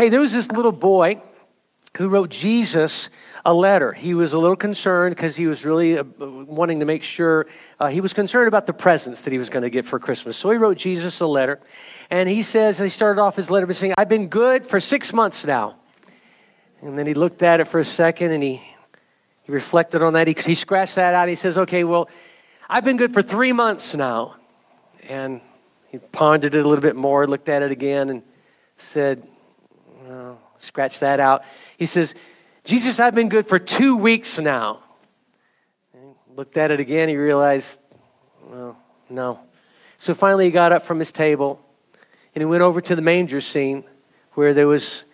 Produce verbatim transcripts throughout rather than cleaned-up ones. Hey, there was this little boy who wrote Jesus a letter. He was a little concerned because he was really uh, wanting to make sure uh, he was concerned about the presents that he was going to get for Christmas. So he wrote Jesus a letter, and he says, and he started off his letter by saying, "I've been good for six months now." And then he looked at it for a second, and he he reflected on that. He, he scratched that out. He says, "Okay, well, I've been good for three months now." And he pondered it a little bit more, looked at it again, and said, oh, scratch that out. He says, "Jesus, I've been good for two weeks now." And looked at it again. He realized, well, no. So finally he got up from his table, and he went over to the manger scene where there was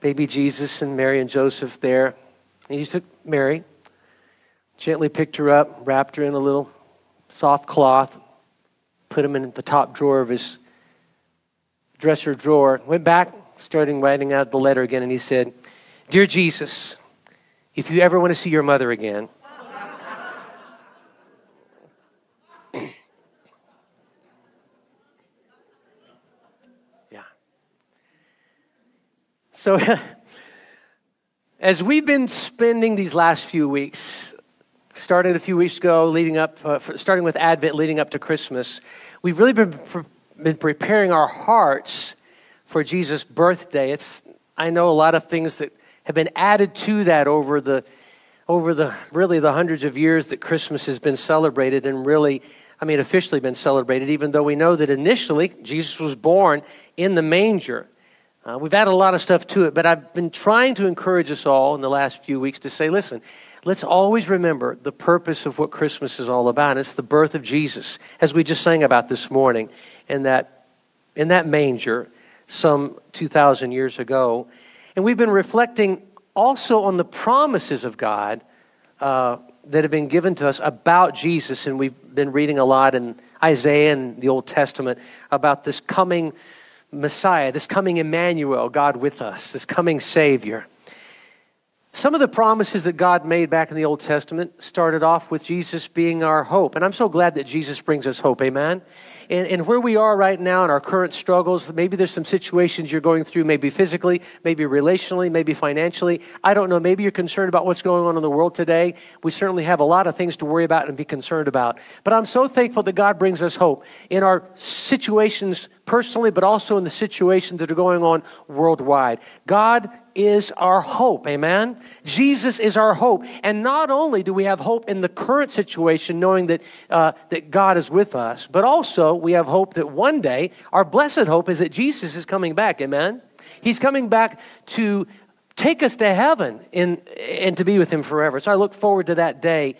baby Jesus and Mary and Joseph there. And he took Mary, gently picked her up, wrapped her in a little soft cloth, put him in the top drawer of his dresser drawer, went back, starting writing out the letter again, and he said, "Dear Jesus, if you ever want to see your mother again, yeah." So, as we've been spending these last few weeks, started a few weeks ago, leading up, uh, starting with Advent, leading up to Christmas, we've really been pre- been preparing our hearts for Jesus' birthday. It's I know a lot of things that have been added to that over the over the really the hundreds of years that Christmas has been celebrated, and really, I mean, officially been celebrated. Even though we know that initially Jesus was born in the manger. Uh, we've added a lot of stuff to it, but I've been trying to encourage us all in the last few weeks to say, listen, let's always remember the purpose of what Christmas is all about. It's the birth of Jesus, as we just sang about this morning, in that, in that manger some two thousand years ago. And we've been reflecting also on the promises of God uh, that have been given to us about Jesus, and we've been reading a lot in Isaiah and the Old Testament about this coming Messiah, this coming Emmanuel, God with us, this coming Savior. Some of the promises that God made back in the Old Testament started off with Jesus being our hope. And I'm so glad that Jesus brings us hope, amen? And, and where we are right now in our current struggles, maybe there's some situations you're going through, maybe physically, maybe relationally, maybe financially. I don't know, maybe you're concerned about what's going on in the world today. We certainly have a lot of things to worry about and be concerned about. But I'm so thankful that God brings us hope in our situations personally, but also in the situations that are going on worldwide. God is our hope, amen? Jesus is our hope. And not only do we have hope in the current situation, knowing that uh, that God is with us, but also we have hope that one day, our blessed hope is that Jesus is coming back, amen? He's coming back to take us to heaven and, and to be with him forever. So I look forward to that day.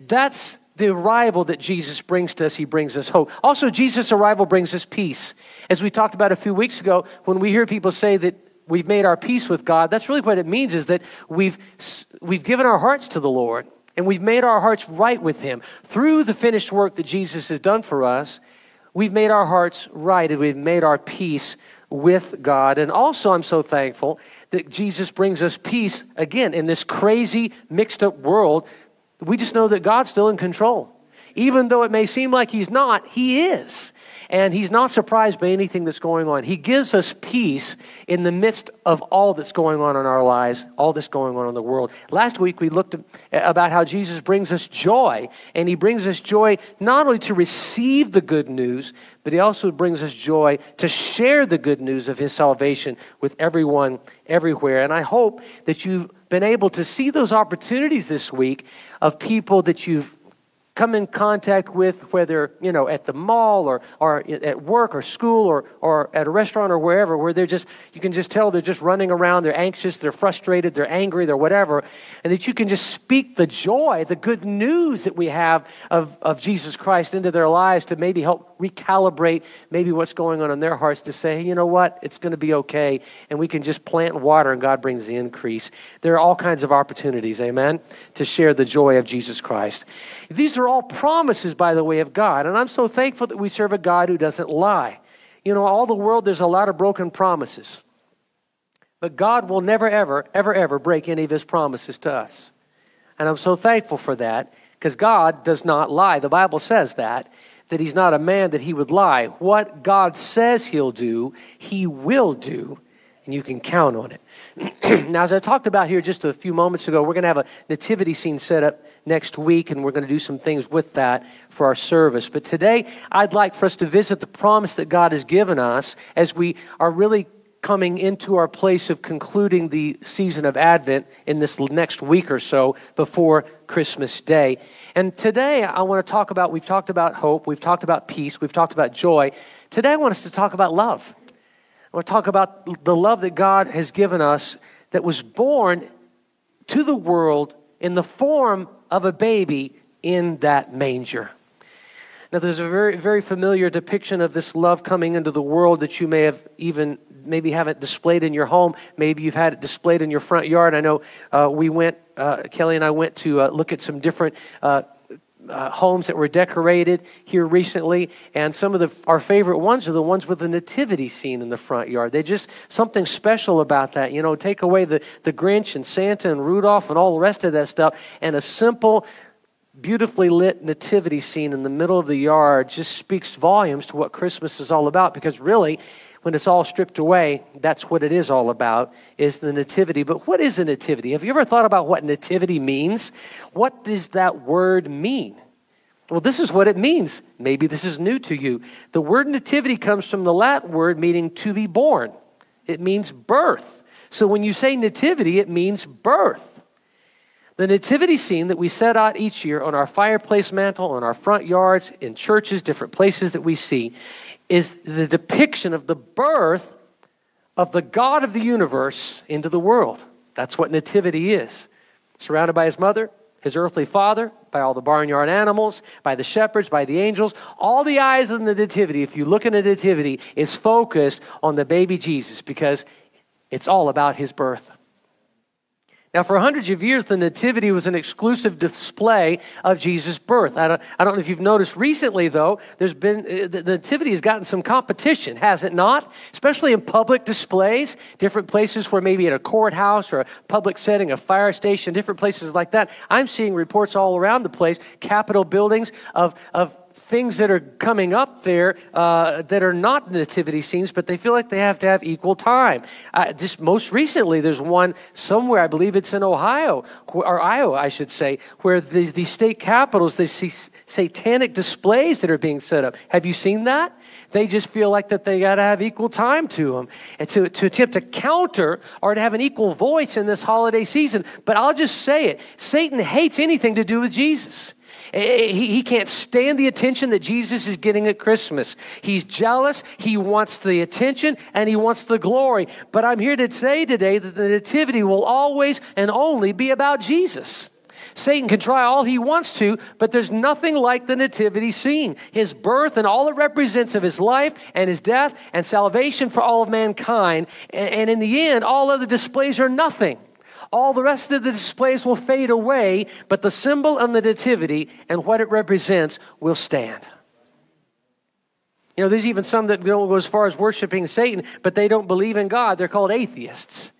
That's the arrival that Jesus brings to us. He brings us hope. Also, Jesus' arrival brings us peace. As we talked about a few weeks ago, when we hear people say that we've made our peace with God, that's really what it means, is that we've we've given our hearts to the Lord, and we've made our hearts right with him. Through the finished work that Jesus has done for us, we've made our hearts right, and we've made our peace with God. And also, I'm so thankful that Jesus brings us peace, again, in this crazy, mixed-up world. We just know that God's still in control. Even though it may seem like he's not, he is. And he's not surprised by anything that's going on. He gives us peace in the midst of all that's going on in our lives, all that's going on in the world. Last week we looked about how Jesus brings us joy. And he brings us joy not only to receive the good news, but he also brings us joy to share the good news of his salvation with everyone, everywhere. And I hope that you've been able to see those opportunities this week of people that you've come in contact with, whether, you know, at the mall or, or at work or school or, or at a restaurant or wherever, where they're just, you can just tell they're just running around, they're anxious, they're frustrated, they're angry, they're whatever, and that you can just speak the joy, the good news that we have of, of Jesus Christ into their lives to maybe help recalibrate maybe what's going on in their hearts to say, hey, you know what, it's going to be okay, and we can just plant water and God brings the increase. There are all kinds of opportunities, amen, to share the joy of Jesus Christ. These are all promises, by the way, of God. And I'm so thankful that we serve a God who doesn't lie. You know, all the world, there's a lot of broken promises. But God will never, ever, ever, ever break any of his promises to us. And I'm so thankful for that, because God does not lie. The Bible says that, that he's not a man that he would lie. What God says he'll do, he will do. and you can count on it. Now, as I talked about here just a few moments ago, we're going to have a nativity scene set up next week, and we're going to do some things with that for our service. But today, I'd like for us to visit the promise that God has given us as we are really coming into our place of concluding the season of Advent in this next week or so before Christmas Day. And today I want to talk about, we've talked about hope, we've talked about peace, we've talked about joy. Today I want us to talk about love. I want to talk about the love that God has given us that was born to the world in the form of a baby in that manger. Now, there's a very, very familiar depiction of this love coming into the world that you may have even, maybe have it displayed in your home. Maybe you've had it displayed in your front yard. I know uh, we went, uh, Kelly and I went to uh, look at some different uh, uh, homes that were decorated here recently. And some of the, our favorite ones are the ones with the nativity scene in the front yard. They just, something special about that. You know, take away the, the Grinch and Santa and Rudolph and all the rest of that stuff. And a simple, beautifully lit nativity scene in the middle of the yard just speaks volumes to what Christmas is all about, because really, when it's all stripped away, that's what it is all about, is the nativity. But what is a nativity? Have you ever thought about what nativity means? What does that word mean? Well, this is what it means. Maybe this is new to you. The word nativity comes from the Latin word meaning to be born. It means birth. So when you say nativity, it means birth. The nativity scene that we set out each year on our fireplace mantle, on our front yards, in churches, different places that we see, is the depiction of the birth of the God of the universe into the world. That's what nativity is. Surrounded by his mother, his earthly father, by all the barnyard animals, by the shepherds, by the angels, all the eyes in the nativity, if you look in the nativity, is focused on the baby Jesus, because it's all about his birth. Now, for hundreds of years, the nativity was an exclusive display of Jesus' birth. I don't, I don't know if you've noticed recently, though, there's been, the nativity has gotten some competition, has it not? Especially in public displays, different places where maybe at a courthouse or a public setting, a fire station, different places like that. I'm seeing reports all around the place, Capitol buildings, of, of things that are coming up there uh, that are not nativity scenes, but they feel like they have to have equal time. Uh, just most recently, there's one somewhere, I believe it's in Ohio, or Iowa, I should say, where the, the state capitals, they see satanic displays that are being set up. Have you seen that? They just feel like that they got to have equal time to them, and to, to attempt to counter or to have an equal voice in this holiday season. But I'll just say it, Satan hates anything to do with Jesus. He can't stand the attention that Jesus is getting at Christmas. He's jealous, he wants the attention, and he wants the glory. But I'm here to say today that the nativity will always and only be about Jesus. Satan can try all he wants to, but there's nothing like the nativity scene. His birth and all it represents of his life and his death and salvation for all of mankind. And in the end, all other displays are nothing. All the rest of the displays will fade away, but the symbol of the nativity and what it represents will stand. You know, there's even some that don't go as far as worshiping Satan, but they don't believe in God. They're called atheists.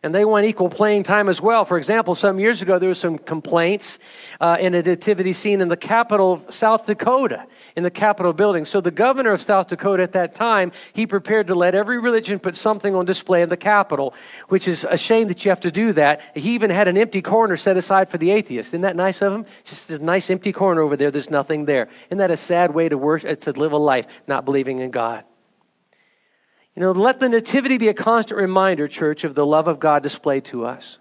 And they want equal playing time as well. For example, some years ago, there were some complaints uh, in a nativity scene in the capital of South Dakota, in the Capitol building. So the governor of South Dakota at that time, he prepared to let every religion put something on display in the Capitol, which is a shame that you have to do that. He even had an empty corner set aside for the atheists. Isn't that nice of him? Just a nice empty corner over there. There's nothing there. Isn't that a sad way to worship, to live a life not believing in God? You know, let the nativity be a constant reminder, church, of the love of God displayed to us.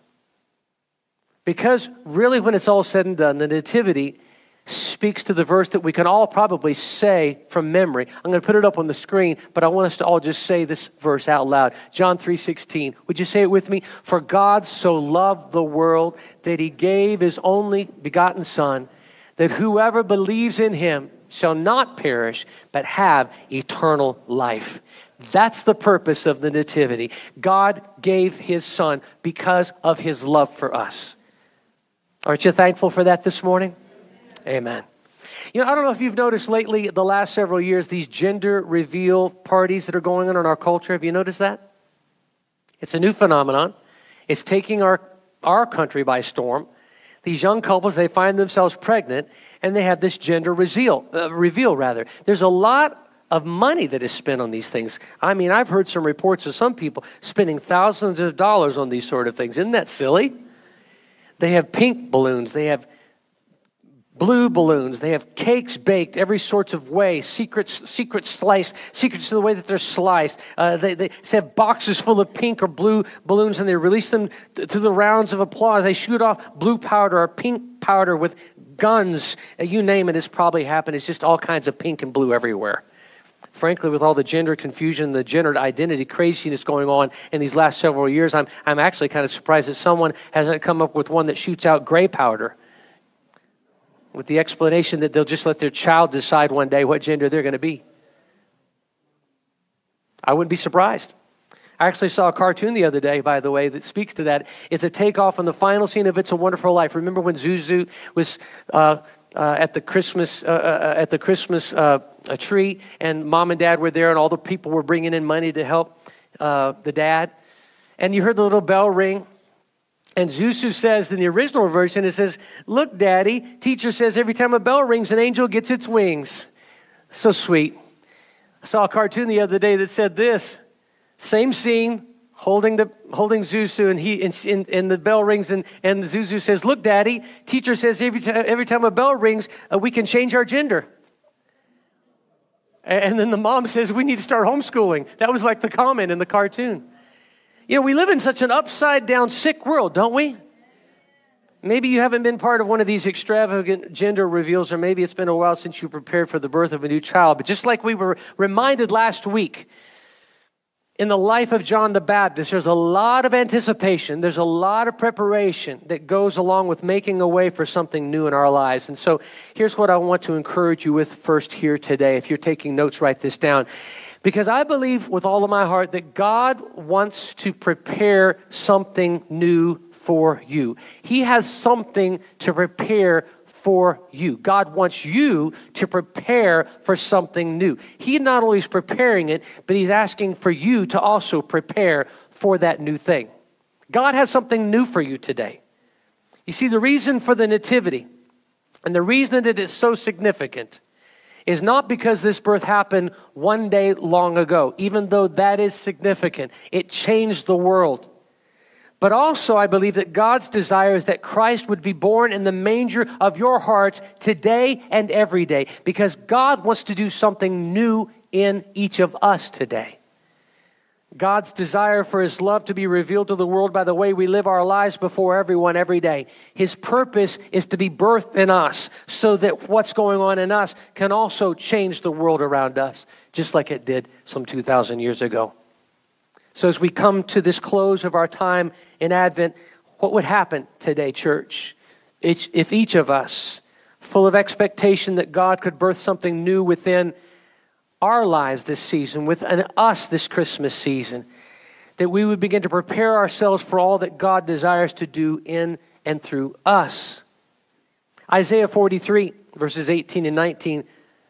Because really, when it's all said and done, the nativity speaks to the verse that we can all probably say from memory. I'm going to put it up on the screen, but I want us to all just say this verse out loud. John three sixteen. Would you say it with me? For God so loved the world that he gave his only begotten Son, that whoever believes in him shall not perish, but have eternal life. That's the purpose of the nativity. God gave his Son because of his love for us. Aren't you thankful for that this morning? Amen. Amen. You know, I don't know if you've noticed lately, the last several years, these gender reveal parties that are going on in our culture. Have you noticed that? It's a new phenomenon. It's taking our, our country by storm. These young couples, they find themselves pregnant, and they have this gender reveal. Uh, reveal rather. There's a lot of money that is spent on these things. I mean, I've heard some reports of some people spending thousands of dollars on these sort of things. Isn't that silly? They have pink balloons. They have blue balloons. They have cakes baked every sorts of way, secrets, secret sliced, secrets to the way that they're sliced. Uh, they, they have boxes full of pink or blue balloons, and they release them th- to the rounds of applause. They shoot off blue powder or pink powder with guns. Uh, you name it, it's probably happened. It's just all kinds of pink and blue everywhere. Frankly, with all the gender confusion, the gendered identity craziness going on in these last several years, I'm, I'm actually kind of surprised that someone hasn't come up with one that shoots out gray powder, with the explanation that they'll just let their child decide one day what gender they're going to be. I wouldn't be surprised. I actually saw a cartoon the other day, by the way, that speaks to that. It's a takeoff on the final scene of It's a Wonderful Life. Remember when Zuzu was uh, uh, at the Christmas uh, uh, at the Christmas uh, tree, and mom and dad were there, and all the people were bringing in money to help uh, the dad. And you heard the little bell ring. And Zuzu says in the original version, it says, "Look, Daddy, teacher says every time a bell rings, an angel gets its wings." So sweet. I saw a cartoon the other day that said this, same scene, holding the holding Zuzu, and he and, and, and the bell rings, and, and Zuzu says, "Look, Daddy, teacher says every time every time a bell rings, uh, we can change our gender." And, and then the mom says, "We need to start homeschooling." That was like the comment in the cartoon. You know, we live in such an upside-down, sick world, don't we? Maybe you haven't been part of one of these extravagant gender reveals, or maybe it's been a while since you prepared for the birth of a new child. But just like we were reminded last week, in the life of John the Baptist, there's a lot of anticipation. There's a lot of preparation that goes along with making a way for something new in our lives. And so here's what I want to encourage you with first here today. If you're taking notes, write this down. Because I believe with all of my heart that God wants to prepare something new for you. He has something to prepare for you. God wants you to prepare for something new. He not only is preparing it, but he's asking for you to also prepare for that new thing. God has something new for you today. You see, the reason for the nativity and the reason that it's so significant is not because this birth happened one day long ago, even though that is significant. It changed the world. But also, I believe that God's desire is that Christ would be born in the manger of your hearts today and every day, because God wants to do something new in each of us today. God's desire for his love to be revealed to the world by the way we live our lives before everyone every day. His purpose is to be birthed in us so that what's going on in us can also change the world around us, just like it did some two thousand years ago. So as we come to this close of our time in Advent, what would happen today, church? If each of us, full of expectation that God could birth something new within our lives this season, with an us this Christmas season, that we would begin to prepare ourselves for all that God desires to do in and through us. Isaiah forty-three, verses eighteen and nineteen,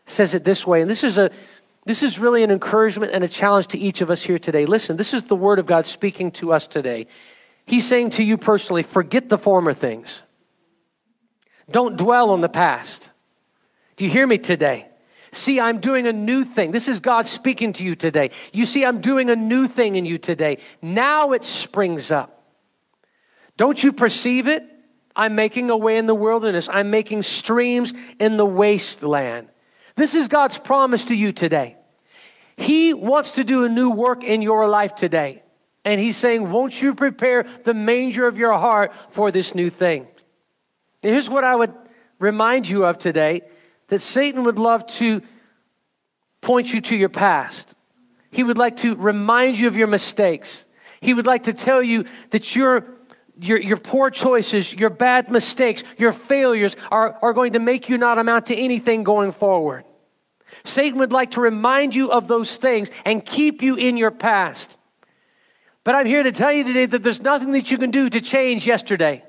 says it this way, and this is a this is really an encouragement and a challenge to each of us here today. Listen, this is the word of God speaking to us today. He's saying to you personally, forget the former things. Don't dwell on the past. Do you hear me today? See, I'm doing a new thing. This is God speaking to you today. You see, I'm doing a new thing in you today. Now it springs up. Don't you perceive it? I'm making a way in the wilderness. I'm making streams in the wasteland. This is God's promise to you today. He wants to do a new work in your life today. And he's saying, won't you prepare the manger of your heart for this new thing? And here's what I would remind you of today, that Satan would love to point you to your past. He would like to remind you of your mistakes. He would like to tell you that your, your, your poor choices, your bad mistakes, your failures are, are going to make you not amount to anything going forward. Satan would like to remind you of those things and keep you in your past. But I'm here to tell you today that there's nothing that you can do to change yesterday.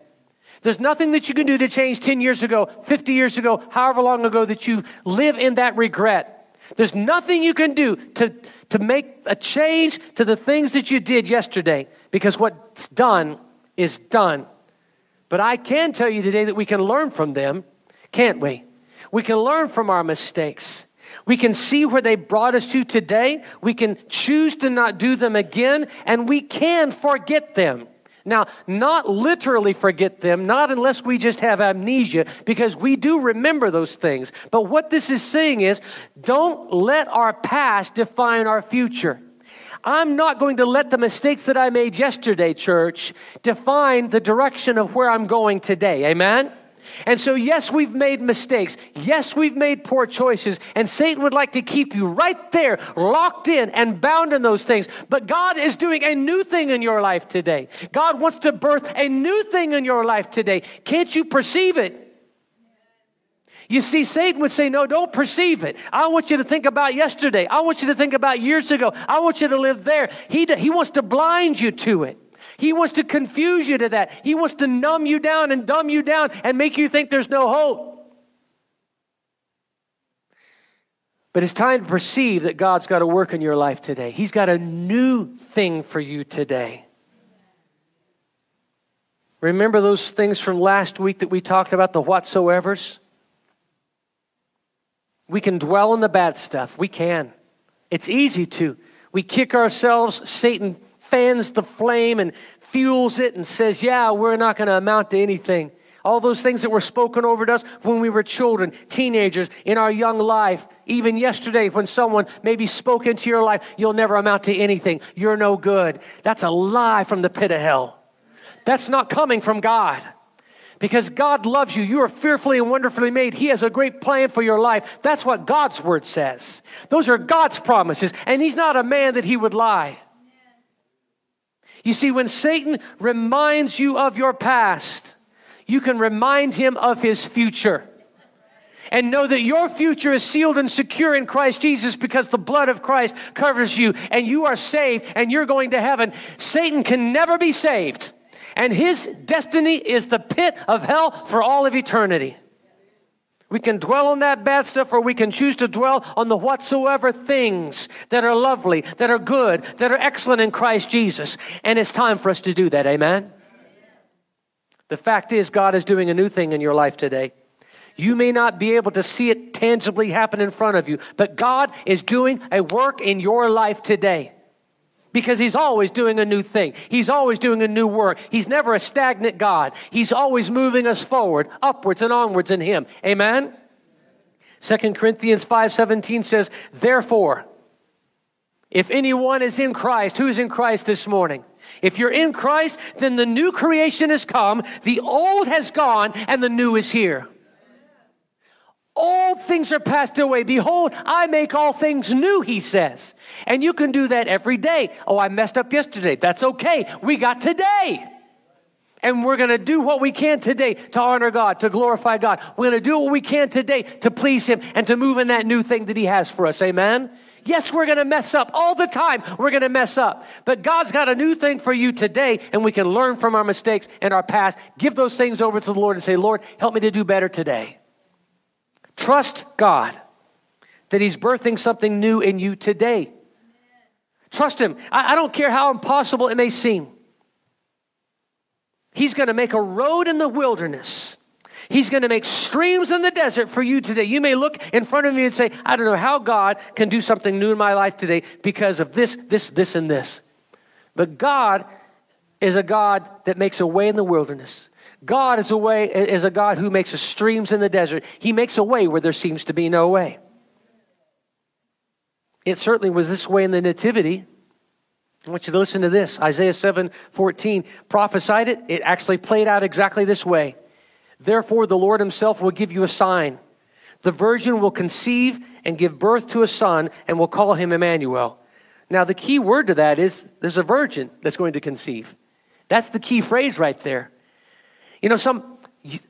There's nothing that you can do to change ten years ago, fifty years ago, however long ago that you live in that regret. There's nothing you can do to, to make a change to the things that you did yesterday, because what's done is done. But I can tell you today that we can learn from them, can't we? We can learn from our mistakes. We can see where they brought us to today. We can choose to not do them again, and we can forget them. Now, not literally forget them, not unless we just have amnesia, because we do remember those things. But what this is saying is, don't let our past define our future. I'm not going to let the mistakes that I made yesterday, church, define the direction of where I'm going today. Amen? And so, yes, we've made mistakes. Yes, we've made poor choices. And Satan would like to keep you right there, locked in and bound in those things. But God is doing a new thing in your life today. God wants to birth a new thing in your life today. Can't you perceive it? You see, Satan would say, no, don't perceive it. I want you to think about yesterday. I want you to think about years ago. I want you to live there. He, he wants to blind you to it. He wants to confuse you to that. He wants to numb you down and dumb you down and make you think there's no hope. But it's time to perceive that God's got to work in your life today. He's got a new thing for you today. Remember those things from last week that we talked about, the whatsoevers? We can dwell on the bad stuff. We can. It's easy to. We kick ourselves. Satan fans the flame and fuels it and says, yeah, we're not going to amount to anything. All those things that were spoken over to us when we were children, teenagers, in our young life, even yesterday when someone maybe spoke into your life, you'll never amount to anything. You're no good. That's a lie from the pit of hell. That's not coming from God. Because God loves you. You are fearfully and wonderfully made. He has a great plan for your life. That's what God's word says. Those are God's promises. And he's not a man that he would lie. You see, when Satan reminds you of your past, you can remind him of his future. And know that your future is sealed and secure in Christ Jesus because the blood of Christ covers you and you are saved and you're going to heaven. Satan can never be saved. And his destiny is the pit of hell for all of eternity. We can dwell on that bad stuff, or we can choose to dwell on the whatsoever things that are lovely, that are good, that are excellent in Christ Jesus. And it's time for us to do that, amen? The fact is, God is doing a new thing in your life today. You may not be able to see it tangibly happen in front of you, but God is doing a work in your life today. Because he's always doing a new thing. He's always doing a new work. He's never a stagnant God. He's always moving us forward, upwards and onwards in him. Amen? Second Corinthians five seventeen says, therefore, if anyone is in Christ, who is in Christ this morning? If you're in Christ, then the new creation has come, the old has gone, and the new is here. All things are passed away. Behold, I make all things new, he says. And you can do that every day. Oh, I messed up yesterday. That's okay. We got today. And we're going to do what we can today to honor God, to glorify God. We're going to do what we can today to please him and to move in that new thing that he has for us. Amen? Yes, we're going to mess up all the time. We're going to mess up. But God's got a new thing for you today, and we can learn from our mistakes and our past. Give those things over to the Lord and say, Lord, help me to do better today. Trust God that he's birthing something new in you today. Trust him. I, I don't care how impossible it may seem. He's going to make a road in the wilderness. He's going to make streams in the desert for you today. You may look in front of you and say, I don't know how God can do something new in my life today because of this, this, this, and this. But God is a God that makes a way in the wilderness. God is a way, is a God who makes streams in the desert. He makes a way where there seems to be no way. It certainly was this way in the Nativity. I want you to listen to this. Isaiah seven fourteen prophesied it. It actually played out exactly this way. Therefore, the Lord himself will give you a sign. The virgin will conceive and give birth to a son and will call him Emmanuel. Now, the key word to that is there's a virgin that's going to conceive. That's the key phrase right there. You know, some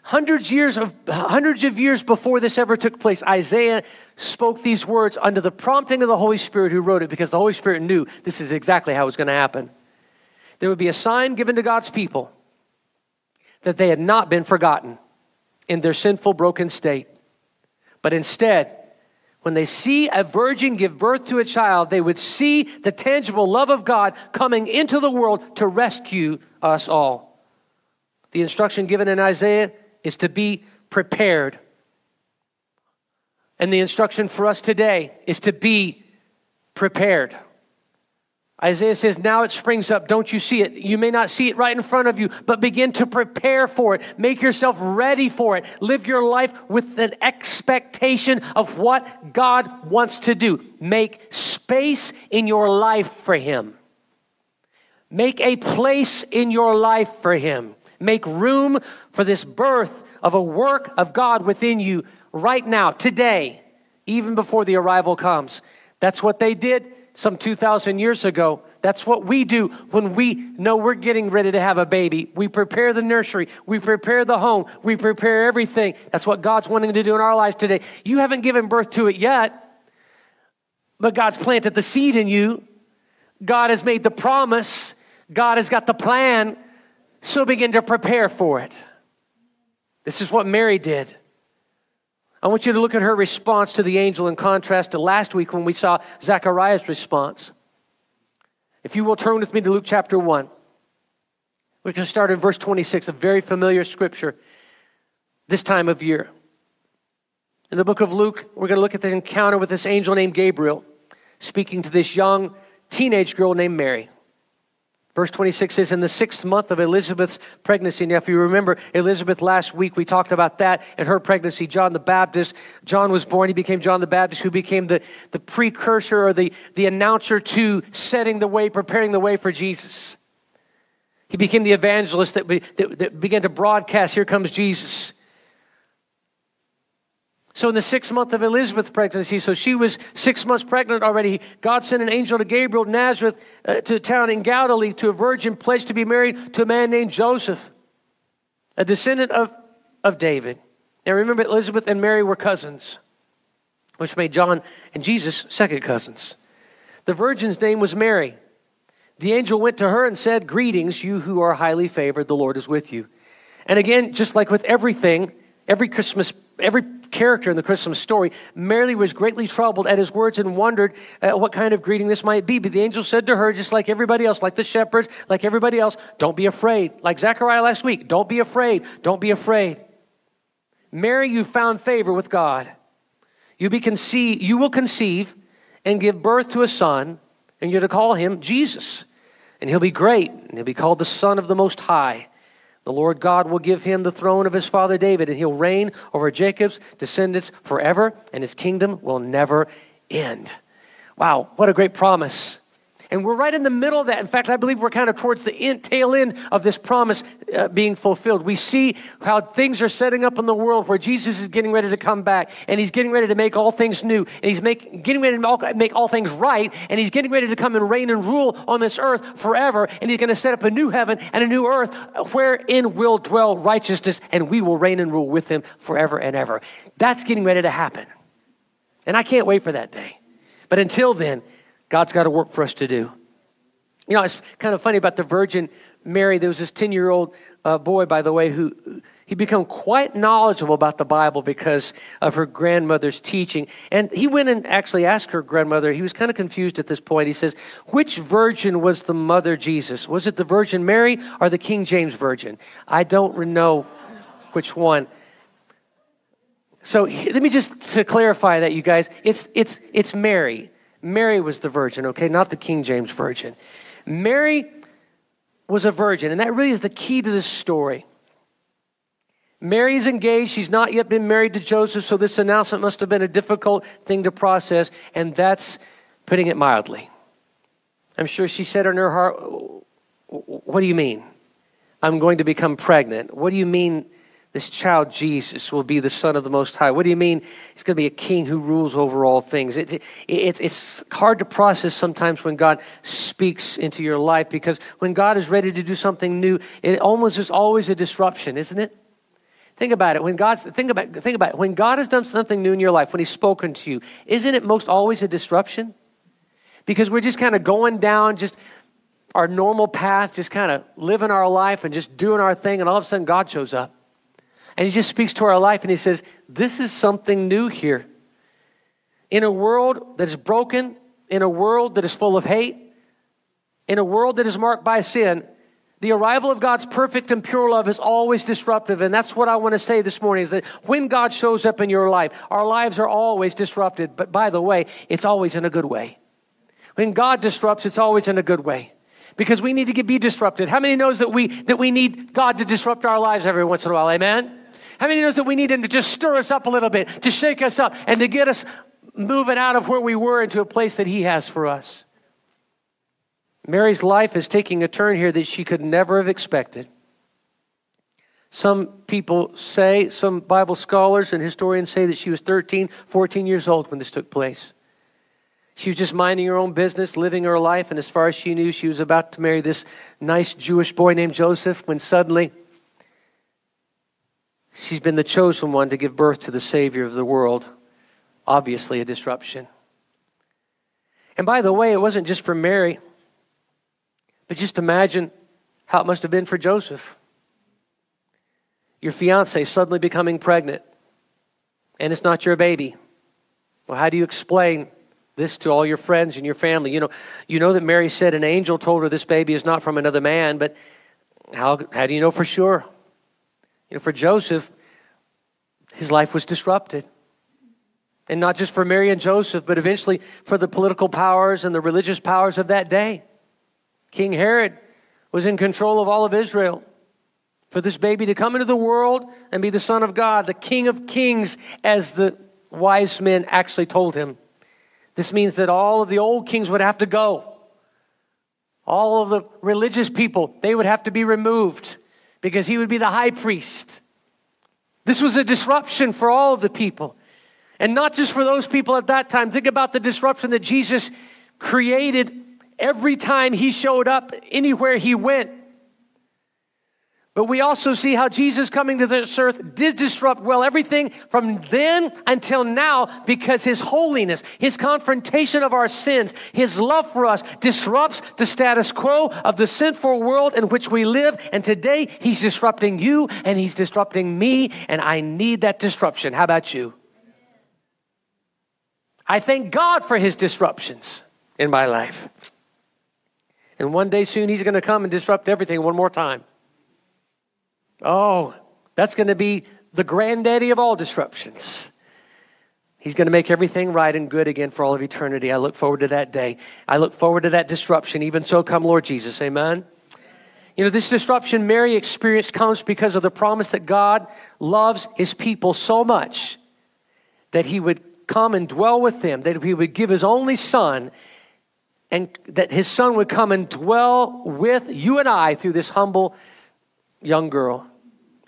hundreds years of hundreds of years before this ever took place, Isaiah spoke these words under the prompting of the Holy Spirit who wrote it, because the Holy Spirit knew this is exactly how it was going to happen. There would be a sign given to God's people that they had not been forgotten in their sinful, broken state. But instead, when they see a virgin give birth to a child, they would see the tangible love of God coming into the world to rescue us all. The instruction given in Isaiah is to be prepared. And the instruction for us today is to be prepared. Isaiah says, now it springs up. Don't you see it? You may not see it right in front of you, but begin to prepare for it. Make yourself ready for it. Live your life with an expectation of what God wants to do. Make space in your life for him. Make a place in your life for him. Make room for this birth of a work of God within you right now, today, even before the arrival comes. That's what they did some two thousand years ago. That's what we do when we know we're getting ready to have a baby. We prepare the nursery. We prepare the home. We prepare everything. That's what God's wanting to do in our lives today. You haven't given birth to it yet, but God's planted the seed in you. God has made the promise. God has got the plan. So begin to prepare for it. This is what Mary did. I want you to look at her response to the angel in contrast to last week when we saw Zechariah's response. If you will, turn with me to Luke chapter one. We're going to start in verse twenty-six, a very familiar scripture this time of year. In the book of Luke, we're going to look at this encounter with this angel named Gabriel speaking to this young teenage girl named Mary. Verse twenty-six says, in the sixth month of Elizabeth's pregnancy. Now, if you remember Elizabeth last week, we talked about that and her pregnancy. John the Baptist, John was born. He became John the Baptist, who became the, the precursor or the, the announcer to setting the way, preparing the way for Jesus. He became the evangelist that, be, that, that began to broadcast, here comes Jesus. So in the sixth month of Elizabeth's pregnancy, so she was six months pregnant already, God sent an angel to Gabriel, Nazareth, uh, to a town in Galilee, to a virgin pledged to be married to a man named Joseph, a descendant of, of David. Now remember, Elizabeth and Mary were cousins, which made John and Jesus second cousins. The virgin's name was Mary. The angel went to her and said, greetings, you who are highly favored, the Lord is with you. And again, just like with everything, every Christmas, every character in the Christmas story, Mary was greatly troubled at his words and wondered uh, what kind of greeting this might be. But the angel said to her, just like everybody else, like the shepherds, like everybody else, don't be afraid. Like Zechariah last week, don't be afraid. Don't be afraid. Mary, you found favor with God. You, be conce- you will conceive and give birth to a son, and you're to call him Jesus. And he'll be great, and he'll be called the Son of the Most High. The Lord God will give him the throne of his father David, and he'll reign over Jacob's descendants forever, and his kingdom will never end. Wow, what a great promise. And we're right in the middle of that. In fact, I believe we're kind of towards the end, tail end of this promise uh, being fulfilled. We see how things are setting up in the world where Jesus is getting ready to come back, and he's getting ready to make all things new, and he's make, getting ready to all, make all things right, and he's getting ready to come and reign and rule on this earth forever, and he's going to set up a new heaven and a new earth wherein will dwell righteousness, and we will reign and rule with him forever and ever. That's getting ready to happen. And I can't wait for that day. But until then, God's got a work for us to do. You know, it's kind of funny about the Virgin Mary. There was this ten-year-old uh, boy, by the way, who he became quite knowledgeable about the Bible because of her grandmother's teaching. And he went and actually asked her grandmother. He was kind of confused at this point. He says, which virgin was the mother Jesus? Was it the Virgin Mary or the King James Virgin? I don't know which one. So let me just to clarify that, you guys. It's it's it's Mary. Mary was the virgin, okay, not the King James Virgin. Mary was a virgin, and that really is the key to this story. Mary is engaged. She's not yet been married to Joseph, so this announcement must have been a difficult thing to process, and that's putting it mildly. I'm sure she said in her heart, what do you mean? I'm going to become pregnant. What do you mean this child Jesus will be the Son of the Most High? What do you mean? He's going to be a king who rules over all things. It, it, it, it's hard to process sometimes when God speaks into your life, because when God is ready to do something new, it almost is always a disruption, isn't it? Think about it. When God's think about think about it. When God has done something new in your life, when He's spoken to you, isn't it most always a disruption? Because we're just kind of going down just our normal path, just kind of living our life and just doing our thing, and all of a sudden God shows up. And He just speaks to our life and He says, this is something new here. In a world that is broken, in a world that is full of hate, in a world that is marked by sin, The arrival of God's perfect and pure love is always disruptive. And that's what I want to say this morning, is that when God shows up in your life, our lives are always disrupted. But by the way, it's always in a good way. When God disrupts, it's always in a good way. Because we need to be disrupted. How many knows that we that we need God to disrupt our lives every once in a while? Amen? How many knows that we need Him to just stir us up a little bit, to shake us up, and to get us moving out of where we were into a place that He has for us? Mary's life is taking a turn here that she could never have expected. Some people say, some Bible scholars and historians say that she was thirteen, fourteen years old when this took place. She was just minding her own business, living her life, and as far as she knew, she was about to marry this nice Jewish boy named Joseph, when suddenly she's been the chosen one to give birth to the Savior of the world. Obviously a disruption. And by the way, it wasn't just for Mary, but just imagine how it must have been for Joseph. Your fiancé suddenly becoming pregnant, and it's not your baby. Well, how do you explain this to all your friends and your family? You know, you know that Mary said an angel told her this baby is not from another man, but how how do you know for sure? You know, for Joseph, his life was disrupted. And not just for Mary and Joseph, but eventually for the political powers and the religious powers of that day. King Herod was in control of all of Israel. For this baby to come into the world and be the Son of God, the King of Kings, as the wise men actually told him. This means that all of the old kings would have to go. All of the religious people, they would have to be removed because he would be the high priest. This was a disruption for all of the people. And not just for those people at that time. Think about the disruption that Jesus created every time he showed up, anywhere he went. But we also see how Jesus coming to this earth did disrupt, well, everything from then until now, because his holiness, his confrontation of our sins, his love for us disrupts the status quo of the sinful world in which we live. And today he's disrupting you and he's disrupting me, and I need that disruption. How about you? I thank God for his disruptions in my life. And one day soon he's going to come and disrupt everything one more time. Oh, that's going to be the granddaddy of all disruptions. He's going to make everything right and good again for all of eternity. I look forward to that day. I look forward to that disruption. Even so, come Lord Jesus. Amen. You know, this disruption Mary experienced comes because of the promise that God loves his people so much that he would come and dwell with them, that he would give his only son, and that his son would come and dwell with you and I through this humble young girl.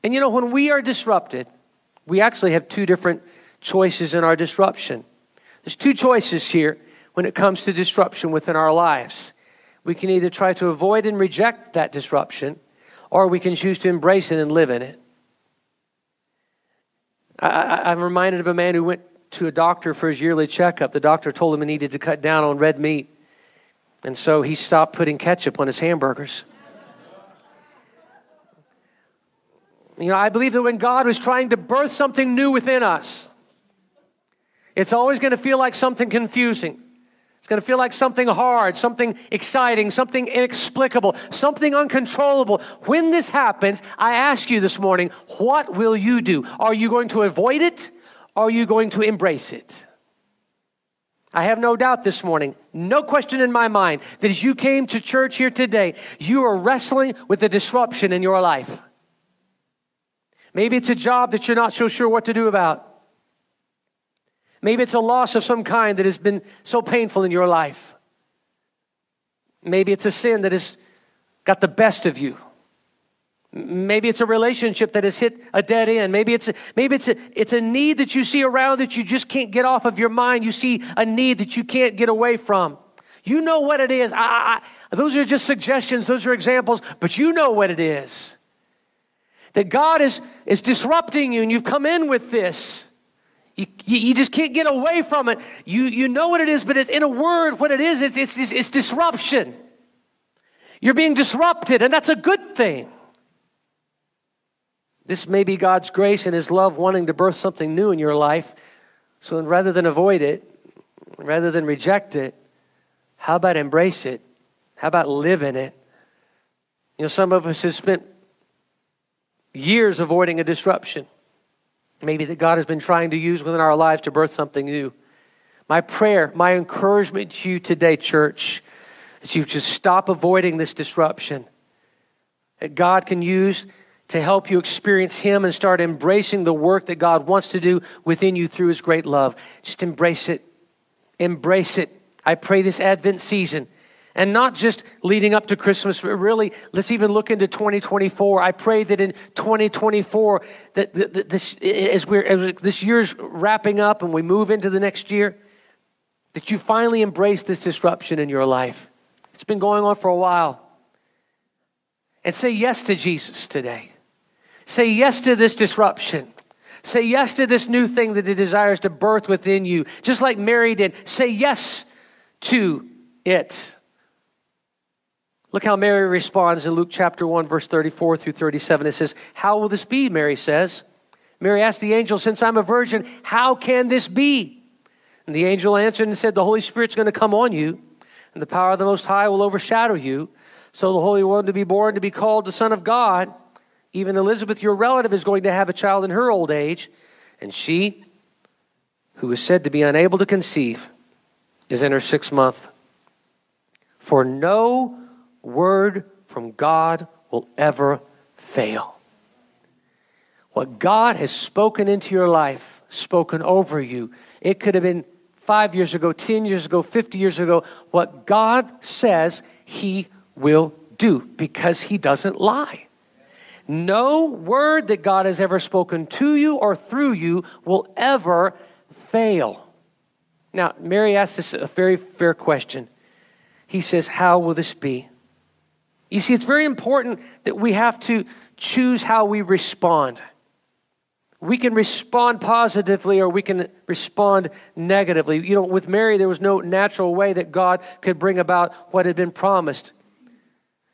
And you know, when we are disrupted, we actually have two different choices in our disruption. There's two choices here when it comes to disruption within our lives. We can either try to avoid and reject that disruption, or we can choose to embrace it and live in it. I, I, I'm reminded of a man who went to a doctor for his yearly checkup. The doctor told him he needed to cut down on red meat, and so he stopped putting ketchup on his hamburgers. You know, I believe that when God was trying to birth something new within us, it's always going to feel like something confusing. It's going to feel like something hard, something exciting, something inexplicable, something uncontrollable. When this happens, I ask you this morning, what will you do? Are you going to avoid it? Or are you going to embrace it? I have no doubt this morning, no question in my mind, that as you came to church here today, you are wrestling with a disruption in your life. Maybe it's a job that you're not so sure what to do about. Maybe it's a loss of some kind that has been so painful in your life. Maybe it's a sin that has got the best of you. Maybe it's a relationship that has hit a dead end. Maybe it's a, maybe it's a, it's a need that you see around that you just can't get off of your mind. You see a need that you can't get away from. You know what it is. I, I, I, those are just suggestions. Those are examples. But you know what it is. That God is, is disrupting you, and you've come in with this. You, you, you just can't get away from it. You, you know what it is, but it's, in a word, what it is, it's, it's, it's, it's disruption. You're being disrupted, and that's a good thing. This may be God's grace and his love wanting to birth something new in your life. So rather than avoid it, rather than reject it, how about embrace it? How about live in it? You know, some of us have spent years avoiding a disruption, maybe that God has been trying to use within our lives to birth something new. My prayer, my encouragement to you today, church, is you just stop avoiding this disruption that God can use to help you experience Him and start embracing the work that God wants to do within you through His great love. Just embrace it. Embrace it. I pray this Advent season, and not just leading up to Christmas, but really, let's even look into twenty twenty-four. I pray that in twenty twenty-four, that, that, that this, as we're as this year's wrapping up and we move into the next year, that you finally embrace this disruption in your life. It's been going on for a while. And say yes to Jesus today. Say yes to this disruption. Say yes to this new thing that He desires to birth within you. Just like Mary did, say yes to it. Look how Mary responds in Luke chapter one, verse thirty-four through thirty-seven. It says, "How will this be?" Mary says. Mary asked the angel, "Since I'm a virgin, how can this be?" And the angel answered and said, "The Holy Spirit's going to come on you, and the power of the Most High will overshadow you. So the Holy One to be born, to be called the Son of God, even Elizabeth, your relative, is going to have a child in her old age. And she, who is said to be unable to conceive, is in her sixth month. For no word from God will ever fail." What God has spoken into your life, spoken over you, it could have been five years ago, ten years ago, fifty years ago. What God says, He will do, because He doesn't lie. No word that God has ever spoken to you or through you will ever fail. Now, Mary asks this a very fair question. He says, "How will this be?" You see, it's very important that we have to choose how we respond. We can respond positively or we can respond negatively. You know, with Mary, there was no natural way that God could bring about what had been promised.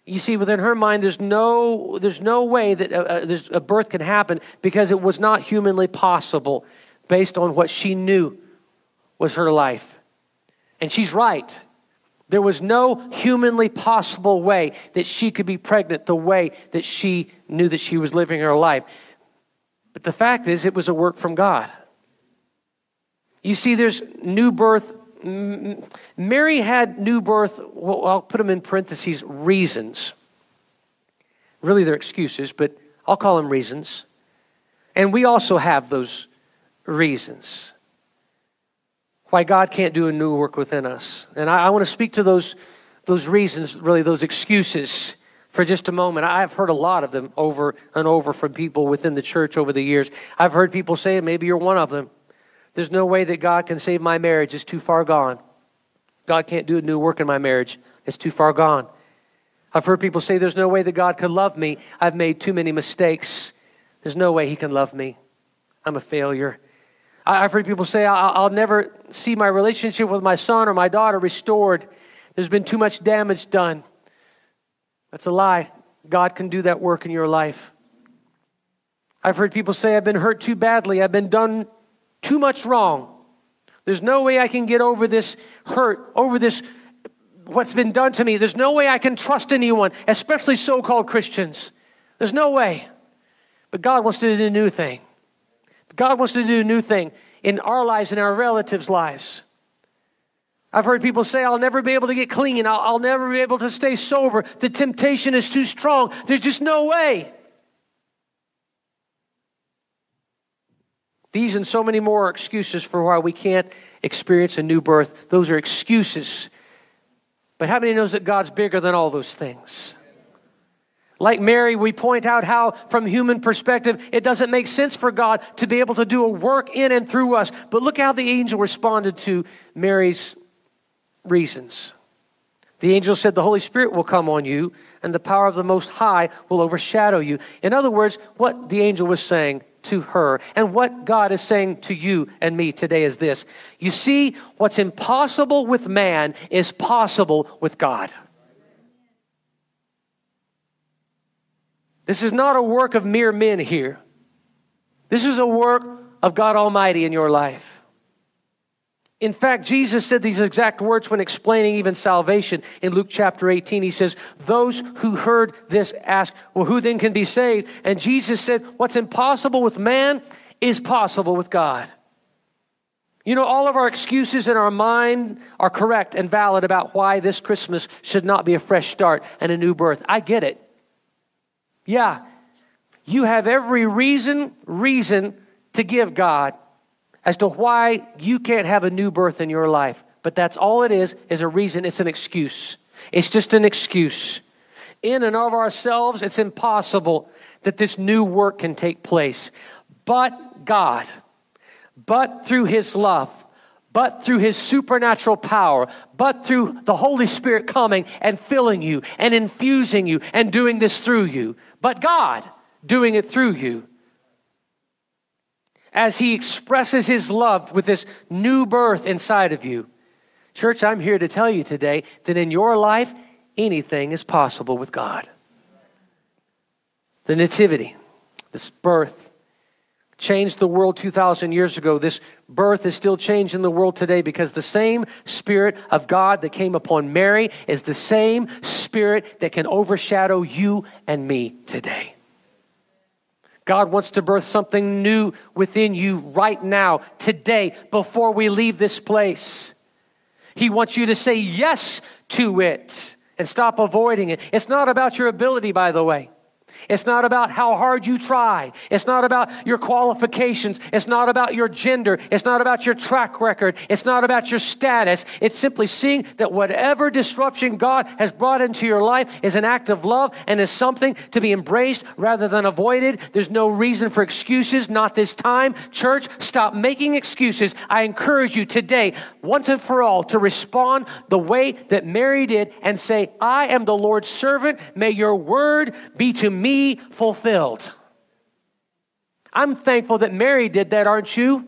You see, within her mind, there's no there's no way that a, a birth can happen, because it was not humanly possible based on what she knew was her life. And she's right. There was no humanly possible way that she could be pregnant the way that she knew that she was living her life. But the fact is, it was a work from God. You see, there's new birth. Mary had new birth, well, I'll put them in parentheses, reasons. Really, they're excuses, but I'll call them reasons. And we also have those reasons why God can't do a new work within us. And I, I want to speak to those, those reasons, really those excuses, for just a moment. I've heard a lot of them over and over from people within the church over the years. I've heard people say, maybe you're one of them, "There's no way that God can save my marriage. It's too far gone. God can't do a new work in my marriage. It's too far gone." I've heard people say, "There's no way that God could love me. I've made too many mistakes. There's no way He can love me. I'm a failure." I've heard people say, "I'll never see my relationship with my son or my daughter restored. There's been too much damage done." That's a lie. God can do that work in your life. I've heard people say, "I've been hurt too badly. I've been done too much wrong. There's no way I can get over this hurt, over this, what's been done to me. There's no way I can trust anyone, especially so-called Christians. There's no way." But God wants to do a new thing. God wants to do a new thing in our lives, in our relatives' lives. I've heard people say, "I'll never be able to get clean. I'll, I'll never be able to stay sober. The temptation is too strong. There's just no way." These and so many more are excuses for why we can't experience a new birth. Those are excuses. But how many knows that God's bigger than all those things? Like Mary, we point out how, from human perspective, it doesn't make sense for God to be able to do a work in and through us. But look how the angel responded to Mary's reasons. The angel said, "The Holy Spirit will come on you, and the power of the Most High will overshadow you." In other words, what the angel was saying to her, and what God is saying to you and me today, is this: you see, what's impossible with man is possible with God. This is not a work of mere men here. This is a work of God Almighty in your life. In fact, Jesus said these exact words when explaining even salvation. In Luke chapter eighteen, he says, those who heard this ask, well, who then can be saved? And Jesus said, what's impossible with man is possible with God. You know, all of our excuses in our mind are correct and valid about why this Christmas should not be a fresh start and a new birth. I get it. Yeah, you have every reason, reason to give God as to why you can't have a new birth in your life. But that's all it is, is a reason. It's an excuse. It's just an excuse. In and of ourselves, it's impossible that this new work can take place. But God, but through his love, but through his supernatural power, but through the Holy Spirit coming and filling you and infusing you and doing this through you, but God doing it through you, as he expresses his love with this new birth inside of you. Church, I'm here to tell you today that in your life, anything is possible with God. The nativity, this birth, changed the world two thousand years ago. This birth is still changing the world today because the same Spirit of God that came upon Mary is the same Spirit that can overshadow you and me today. God wants to birth something new within you right now, today, before we leave this place. He wants you to say yes to it and stop avoiding it. It's not about your ability, by the way. It's not about how hard you try. It's not about your qualifications. It's not about your gender. It's not about your track record. It's not about your status. It's simply seeing that whatever disruption God has brought into your life is an act of love and is something to be embraced rather than avoided. There's no reason for excuses, not this time. Church, stop making excuses. I encourage you today, once and for all, to respond the way that Mary did and say, I am the Lord's servant. May your word be to me fulfilled. I'm thankful that Mary did that, aren't you?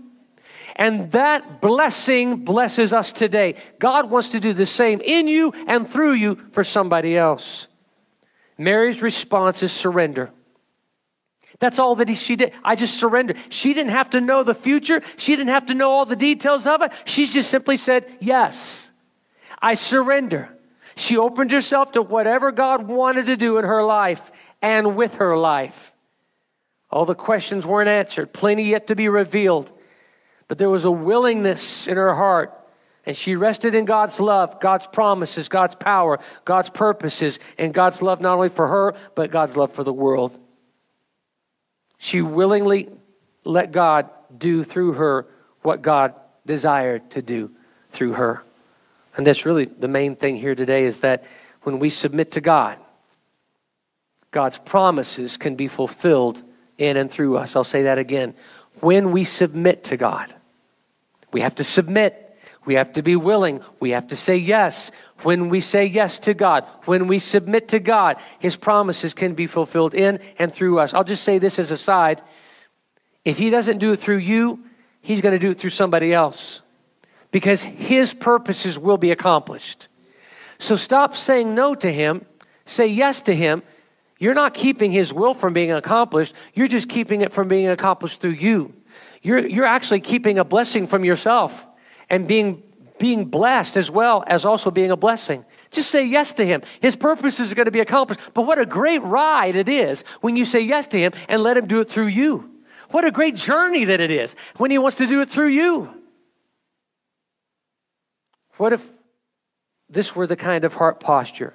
And that blessing blesses us today. God wants to do the same in you and through you for somebody else. Mary's response is surrender. That's all that he, she did. I just surrender. She didn't have to know the future. She didn't have to know all the details of it. She just simply said, yes, I surrender. She opened herself to whatever God wanted to do in her life and with her life. All the questions weren't answered, plenty yet to be revealed, but there was a willingness in her heart, and she rested in God's love, God's promises, God's power, God's purposes, and God's love not only for her, but God's love for the world. She willingly let God do through her what God desired to do through her. And that's really the main thing here today, is that when we submit to God, God's promises can be fulfilled in and through us. I'll say that again. When we submit to God, we have to submit. We have to be willing. We have to say yes. When we say yes to God, when we submit to God, his promises can be fulfilled in and through us. I'll just say this as a side. If he doesn't do it through you, he's going to do it through somebody else, because his purposes will be accomplished. So stop saying no to him. Say yes to him. You're not keeping his will from being accomplished. You're just keeping it from being accomplished through you. You're, you're actually keeping a blessing from yourself and being, being blessed as well as also being a blessing. Just say yes to him. His purposes are going to be accomplished. But what a great ride it is when you say yes to him and let him do it through you. What a great journey that it is when he wants to do it through you. What if this were the kind of heart posture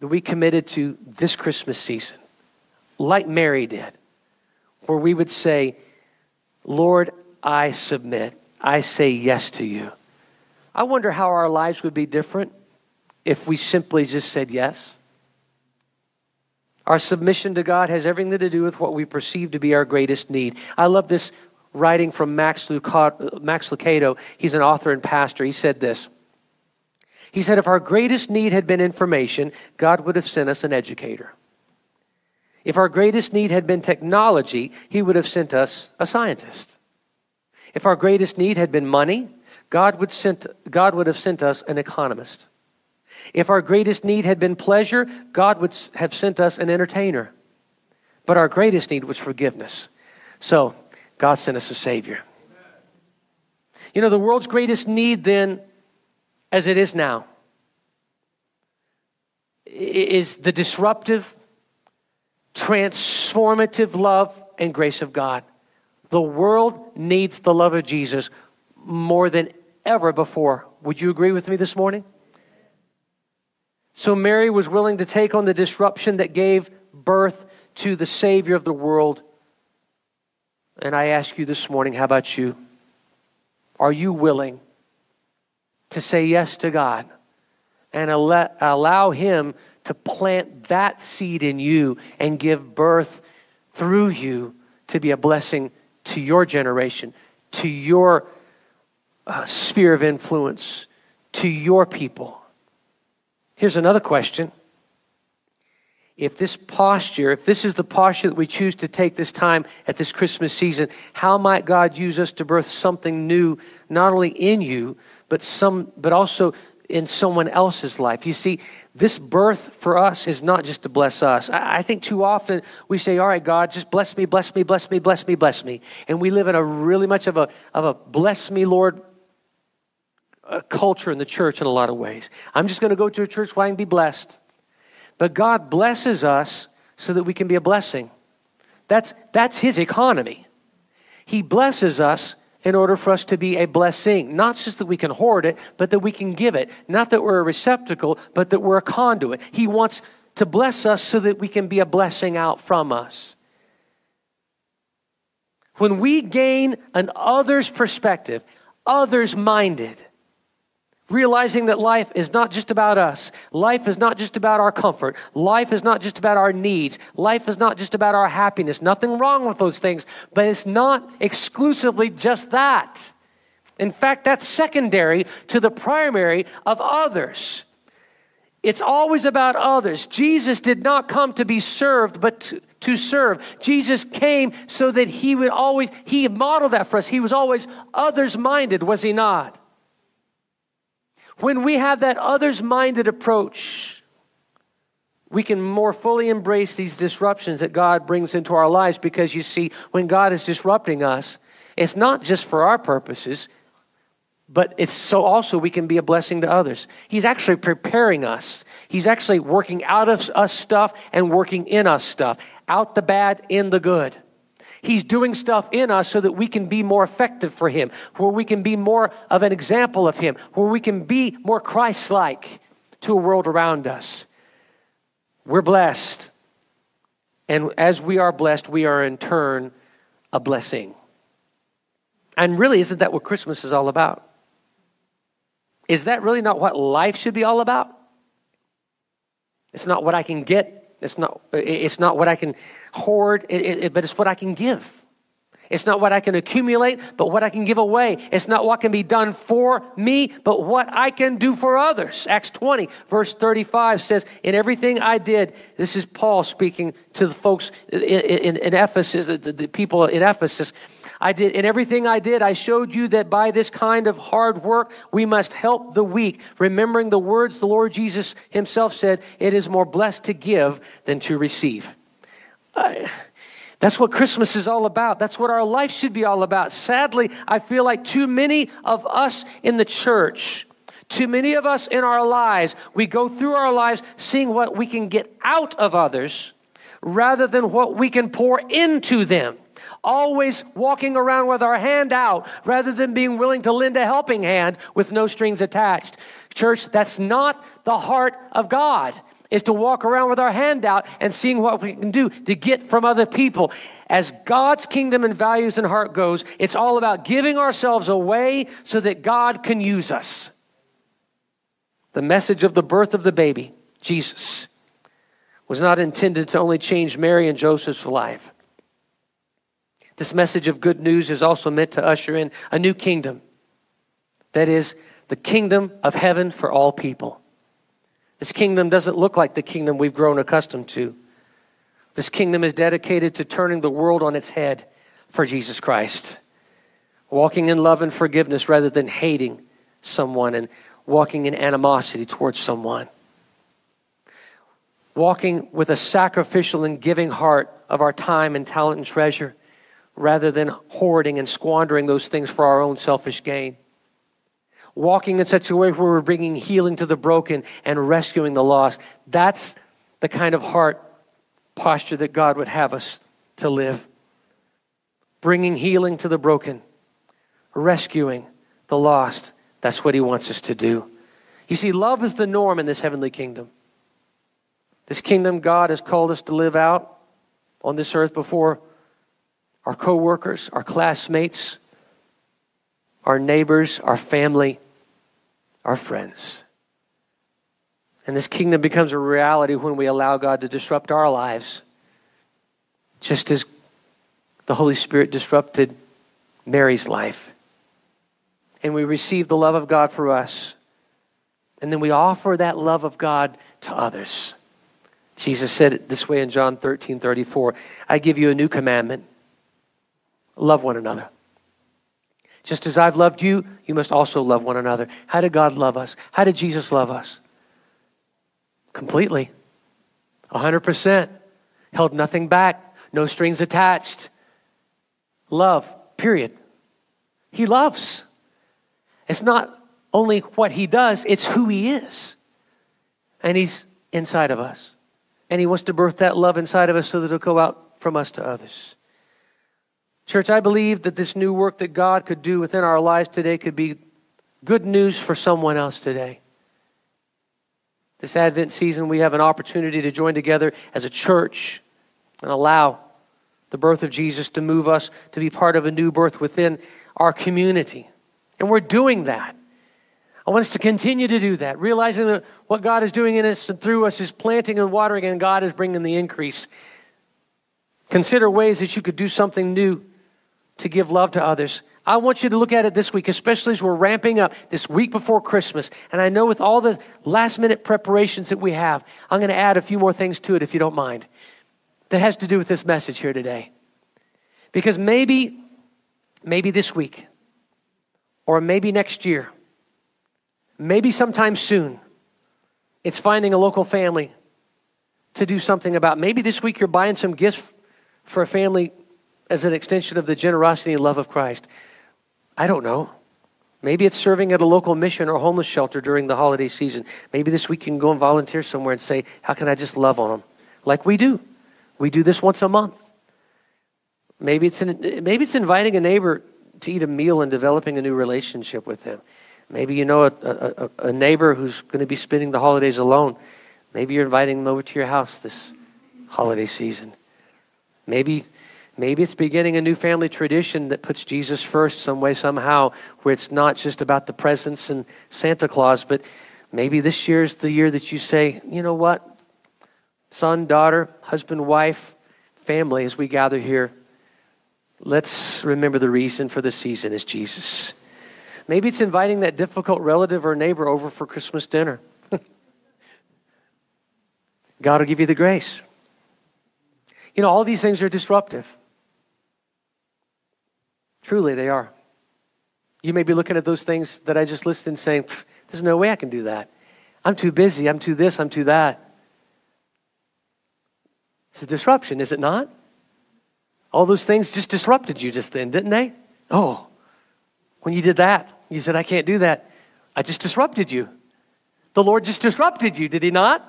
that we committed to this Christmas season, like Mary did, where we would say, Lord, I submit. I say yes to you. I wonder how our lives would be different if we simply just said yes. Our submission to God has everything to do with what we perceive to be our greatest need. I love this writing from Max Lucado. He's an author and pastor. He said this. He said, if our greatest need had been information, God would have sent us an educator. If our greatest need had been technology, he would have sent us a scientist. If our greatest need had been money, God would sent, God would have sent us an economist. If our greatest need had been pleasure, God would have sent us an entertainer. But our greatest need was forgiveness. So God sent us a Savior. You know, the world's greatest need then, as it is now, is the disruptive, transformative love and grace of God. The world needs the love of Jesus more than ever before. Would you agree with me this morning? So Mary was willing to take on the disruption that gave birth to the Savior of the world. And I ask you this morning, how about you? Are you willing to say yes to God and allow Him to plant that seed in you and give birth through you to be a blessing to your generation, to your uh, sphere of influence, to your people? Here's another question. If this posture, if this is the posture that we choose to take this time at this Christmas season, how might God use us to birth something new, not only in you, but some, but also in someone else's life? You see, this birth for us is not just to bless us. I, I think too often we say, all right, God, just bless me, bless me, bless me, bless me, bless me. And we live in a really much of a, of a bless me, Lord, uh, culture in the church in a lot of ways. I'm just going to go to a church where I can be blessed. But God blesses us so that we can be a blessing. That's, that's His economy. He blesses us in order for us to be a blessing, not just that we can hoard it, but that we can give it. Not that we're a receptacle, but that we're a conduit. He wants to bless us so that we can be a blessing out from us. When we gain an other's perspective, others-minded, realizing that life is not just about us. Life is not just about our comfort. Life is not just about our needs. Life is not just about our happiness. Nothing wrong with those things, but it's not exclusively just that. In fact, that's secondary to the primary of others. It's always about others. Jesus did not come to be served, but to, to serve. Jesus came so that He would always, He modeled that for us. He was always others-minded, was He not? When we have that others-minded approach, we can more fully embrace these disruptions that God brings into our lives, because you see, when God is disrupting us, it's not just for our purposes, but it's so also we can be a blessing to others. He's actually preparing us. He's actually working out of us stuff and working in us stuff, out the bad, in the good. He's doing stuff in us so that we can be more effective for Him, where we can be more of an example of Him, where we can be more Christ-like to a world around us. We're blessed. And as we are blessed, we are in turn a blessing. And really, isn't that what Christmas is all about? Is that really not what life should be all about? It's not what I can get. It's not, it's not what I can hoard, it, it, but it's what I can give. It's not what I can accumulate, but what I can give away. It's not what can be done for me, but what I can do for others. Acts twenty, verse thirty-five says, in everything I did, this is Paul speaking to the folks in, in, in Ephesus, the, the people in Ephesus. I did, in everything I did, I showed you that by this kind of hard work, we must help the weak, remembering the words the Lord Jesus Himself said, it is more blessed to give than to receive. Uh, that's what Christmas is all about. That's what our life should be all about. Sadly, I feel like too many of us in the church, too many of us in our lives, we go through our lives seeing what we can get out of others rather than what we can pour into them. Always walking around with our hand out rather than being willing to lend a helping hand with no strings attached. Church, that's not the heart of God, is to walk around with our hand out and seeing what we can do to get from other people. As God's kingdom and values and heart goes, it's all about giving ourselves away so that God can use us. The message of the birth of the baby, Jesus, was not intended to only change Mary and Joseph's life. This message of good news is also meant to usher in a new kingdom. That is, the kingdom of heaven for all people. This kingdom doesn't look like the kingdom we've grown accustomed to. This kingdom is dedicated to turning the world on its head for Jesus Christ. Walking in love and forgiveness rather than hating someone and walking in animosity towards someone. Walking with a sacrificial and giving heart of our time and talent and treasure, rather than hoarding and squandering those things for our own selfish gain. walking in such a way where we're bringing healing to the broken and rescuing the lost. That's the kind of heart posture that God would have us to live. Bringing healing to the broken, rescuing the lost. That's what he wants us to do. You see, love is the norm in this heavenly kingdom. This kingdom God has called us to live out on this earth before our co-workers, our classmates, our neighbors, our family, our friends. And this kingdom becomes a reality when we allow God to disrupt our lives, just as the Holy Spirit disrupted Mary's life. And we receive the love of God for us, and then we offer that love of God to others. Jesus said it this way in John thirteen thirty-four, I give you a new commandment, love one another. Just as I've loved you, you must also love one another. How did God love us? How did Jesus love us? Completely, one hundred percent, held nothing back, no strings attached. Love, period. He loves. It's not only what he does, it's who he is. And he's inside of us. And he wants to birth that love inside of us so that it'll go out from us to others. Church, I believe that this new work that God could do within our lives today could be good news for someone else today. This Advent season, we have an opportunity to join together as a church and allow the birth of Jesus to move us to be part of a new birth within our community. And we're doing that. I want us to continue to do that, realizing that what God is doing in us and through us is planting and watering, and God is bringing the increase. Consider ways that you could do something new to give love to others. I want you to look at it this week, especially as we're ramping up this week before Christmas. And I know with all the last-minute preparations that we have, I'm going to add a few more things to it, if you don't mind, that has to do with this message here today. Because maybe, maybe this week, or maybe next year, maybe sometime soon, it's finding a local family to do something about. Maybe this week you're buying some gifts for a family as an extension of the generosity and love of Christ. I don't know. Maybe it's serving at a local mission or homeless shelter during the holiday season. Maybe this week you can go and volunteer somewhere and say, how can I just love on them? Like we do. We do this once a month. Maybe it's an, maybe it's inviting a neighbor to eat a meal and developing a new relationship with them. Maybe you know a, a, a neighbor who's going to be spending the holidays alone. Maybe you're inviting them over to your house this holiday season. Maybe, maybe it's beginning a new family tradition that puts Jesus first some way, somehow, where it's not just about the presents and Santa Claus, but maybe this year's the year that you say, you know what? Son, daughter, husband, wife, family, as we gather here, let's remember the reason for the season is Jesus. Maybe it's inviting that difficult relative or neighbor over for Christmas dinner. God will give you the grace. You know, all these things are disruptive. Truly, they are. You may be looking at those things that I just listed and saying, there's no way I can do that. I'm too busy. I'm too this. I'm too that. It's a disruption, is it not? All those things just disrupted you just then, didn't they? Oh, when you did that, you said, I can't do that. I just disrupted you. The Lord just disrupted you, did he not?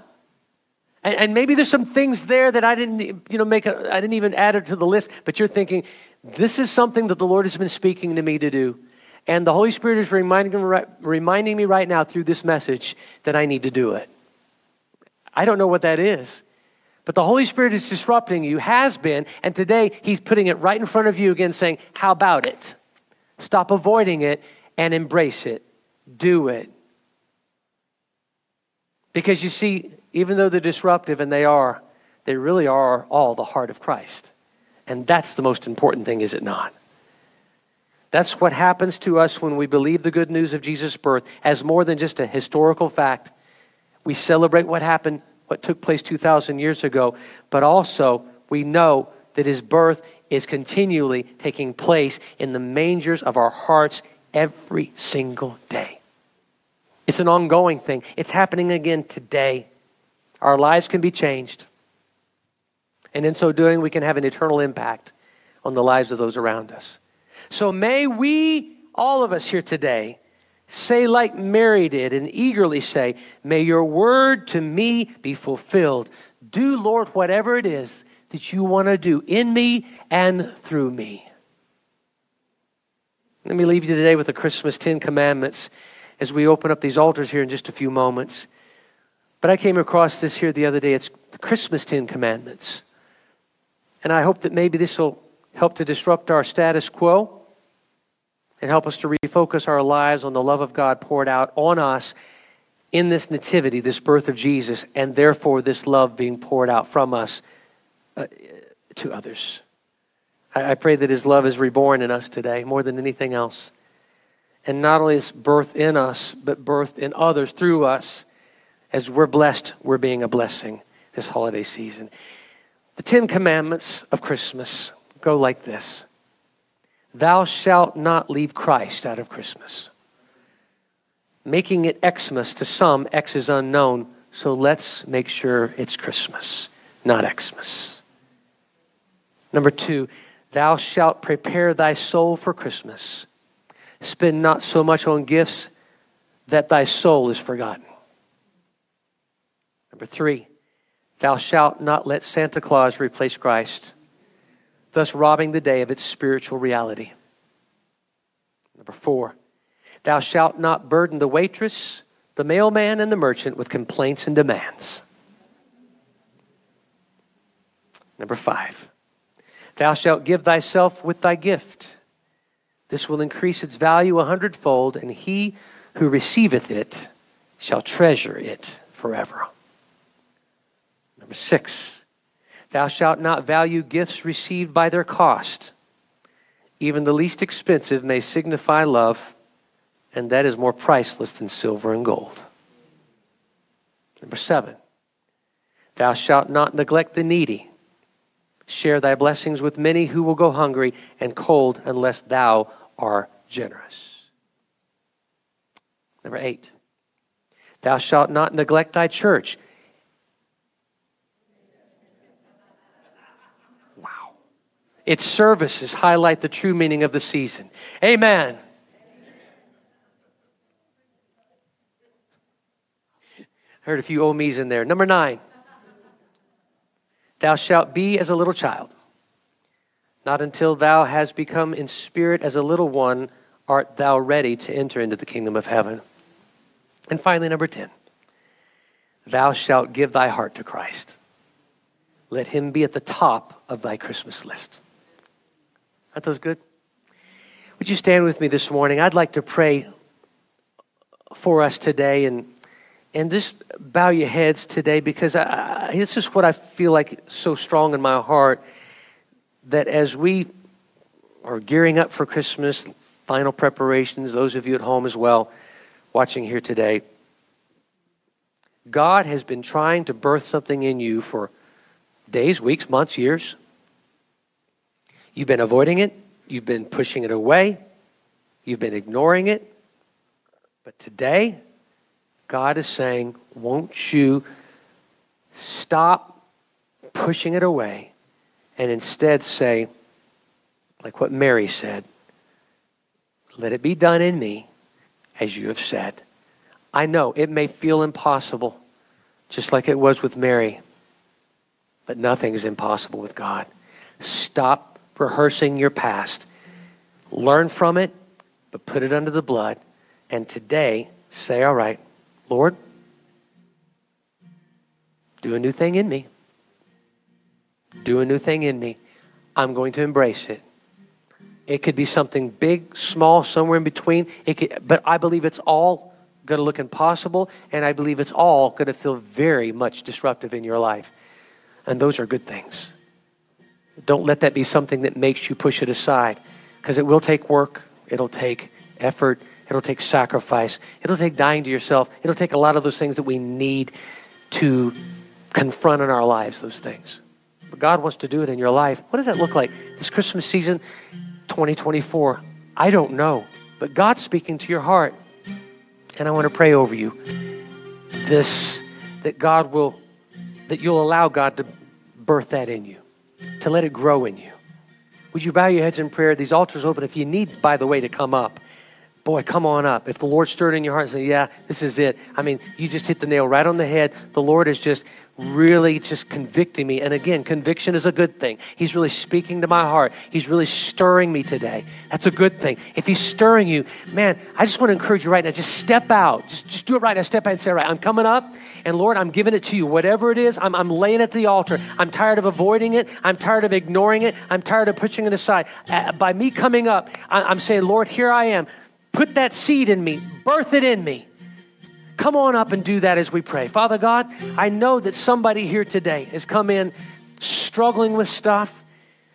And, and maybe there's some things there that I didn't, you know, make, a, I didn't even add it to the list, but you're thinking, this is something that the Lord has been speaking to me to do. And the Holy Spirit is reminding, reminding me right now through this message that I need to do it. I don't know what that is. But the Holy Spirit is disrupting you, has been, and today he's putting it right in front of you again, saying, how about it? Stop avoiding it and embrace it. Do it. Because you see, even though they're disruptive, and they are, they really are all the heart of Christ. And that's the most important thing, is it not? That's what happens to us when we believe the good news of Jesus' birth as more than just a historical fact. We celebrate what happened, what took place two thousand years ago, but also we know that his birth is continually taking place in the mangers of our hearts every single day. It's an ongoing thing. It's happening again today. Our lives can be changed. And in so doing, we can have an eternal impact on the lives of those around us. So may we, all of us here today, Say like Mary did and eagerly say, may your word to me be fulfilled. Do, Lord, whatever it is that you want to do in me and through me. Let me leave you today with the Christmas Ten Commandments as we open up these altars here in just a few moments. But I came across this here the other day. It's the Christmas Ten Commandments. And I hope that maybe this will help to disrupt our status quo and help us to refocus our lives on the love of God poured out on us in this nativity, this birth of Jesus, and therefore this love being poured out from us uh, to others. I, I pray that his love is reborn in us today more than anything else. And not only is birth in us, but birth in others through us. As we're blessed, we're being a blessing this holiday season. The Ten Commandments of Christmas go like this. Thou shalt not leave Christ out of Christmas. Making it Xmas to some, X is unknown, so let's make sure it's Christmas, not Xmas. Number two, thou shalt prepare thy soul for Christmas. Spend not so much on gifts that thy soul is forgotten. Number three, thou shalt not let Santa Claus replace Christ, thus robbing the day of its spiritual reality. Number four, thou shalt not burden the waitress, the mailman, and the merchant with complaints and demands. Number five, thou shalt give thyself with thy gift. This will increase its value a hundredfold, and he who receiveth it shall treasure it forever. Number six, thou shalt not value gifts received by their cost. Even the least expensive may signify love, and that is more priceless than silver and gold. Number seven, thou shalt not neglect the needy. Share thy blessings with many who will go hungry and cold unless thou art generous. Number eight, thou shalt not neglect thy church. Its services highlight the true meaning of the season. Amen. I heard a few oh me's in there. Number nine. Thou shalt be as a little child. Not until thou hast become in spirit as a little one art thou ready to enter into the kingdom of heaven. And finally, number ten. Thou shalt give thy heart to Christ. Let him be at the top of thy Christmas list. Aren't those good? Would you stand with me this morning? I'd like to pray for us today and and just bow your heads today, because I, I, this is what I feel like so strong in my heart, that as we are gearing up for Christmas, final preparations, those of you at home as well, watching here today, God has been trying to birth something in you for days, weeks, months, years. You've been avoiding it. You've been pushing it away. You've been ignoring it. But today, God is saying, won't you stop pushing it away and instead say, like what Mary said, let it be done in me as you have said. I know it may feel impossible, just like it was with Mary, but nothing is impossible with God. Stop rehearsing your past. Learn from it, but put it under the blood. And today, say, all right, Lord, do a new thing in me. Do a new thing in me. I'm going to embrace it. It could be something big, small, somewhere in between. It could, but I believe it's all going to look impossible, and I believe it's all going to feel very much disruptive in your life. And those are good things. Don't let that be something that makes you push it aside, because it will take work. It'll take effort. It'll take sacrifice. It'll take dying to yourself. It'll take a lot of those things that we need to confront in our lives, those things. But God wants to do it in your life. What does that look like? This Christmas season, twenty twenty-four, I don't know, but God's speaking to your heart. And I want to pray over you this, that God will, that you'll allow God to birth that in you, to let it grow in you. Would you bow your heads in prayer? These altars open if you need, by the way, to come up. boy, come on up. If the Lord stirred in your heart and said, yeah, this is it. I mean, you just hit the nail right on the head. The Lord is just really just convicting me. And again, conviction is a good thing. He's really speaking to my heart. He's really stirring me today. That's a good thing. If he's stirring you, man, I just want to encourage you right now. Just step out. Just, just do it right now. Step out and say, all right, I'm coming up. And Lord, I'm giving it to you. Whatever it is, I'm, I'm laying at the altar. I'm tired of avoiding it. I'm tired of ignoring it. I'm tired of pushing it aside. Uh, by me coming up, I, I'm saying, Lord, here I am. Put that seed in me. Birth it in me. Come on up and do that as we pray. Father God, I know that somebody here today has come in struggling with stuff,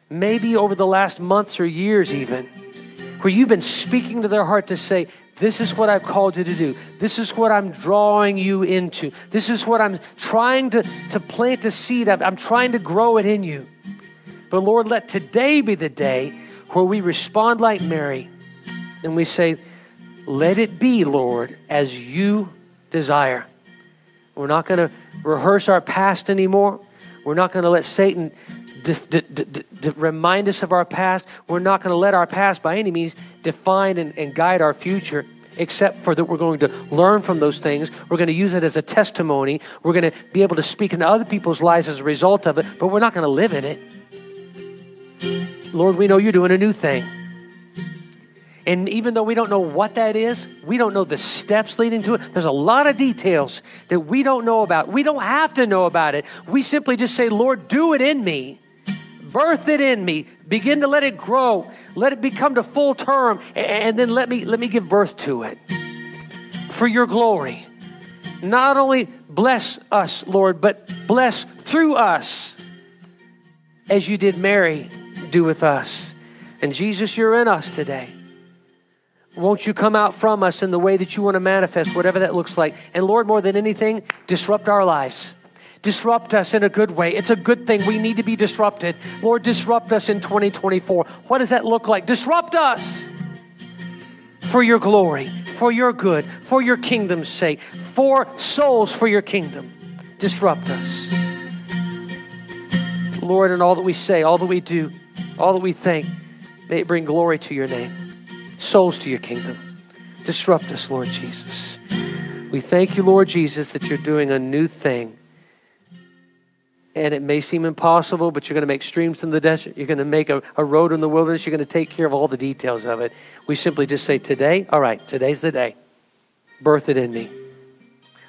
maybe over the last months or years even, where you've been speaking to their heart to say, this is what I've called you to do. This is what I'm drawing you into. This is what I'm trying to, to plant a seed of. I'm trying to grow it in you. But Lord, let today be the day where we respond like Mary and we say, let it be, Lord, as you desire. We're not going to rehearse our past anymore. We're not going to let Satan d- d- d- d- remind us of our past. We're not going to let our past by any means define and, and guide our future, except for that we're going to learn from those things. We're going to use it as a testimony. We're going to be able to speak into other people's lives as a result of it, but we're not going to live in it. Lord, we know you're doing a new thing. And even though we don't know what that is, we don't know the steps leading to it. There's a lot of details that we don't know about. We don't have to know about it. We simply just say, Lord, do it in me. Birth it in me. Begin to let it grow. Let it become to full term. And then let me, let me give birth to it for your glory. Not only bless us, Lord, but bless through us as you did Mary do with us. And Jesus, you're in us today. Won't you come out from us in the way that you want to manifest, whatever that looks like. And Lord, more than anything, disrupt our lives. Disrupt us in a good way. It's a good thing. We need to be disrupted. Lord, disrupt us in twenty twenty-four. What does that look like? Disrupt us for your glory, for your good, for your kingdom's sake, for souls for your kingdom. Disrupt us. Lord, in all that we say, all that we do, all that we think, may it bring glory to your name. Souls to your kingdom. Disrupt us, Lord Jesus. We thank you, Lord Jesus, that you're doing a new thing. And it may seem impossible, but you're going to make streams in the desert. You're going to make a, a road in the wilderness. You're going to take care of all the details of it. We simply just say today, all right, today's the day. Birth it in me.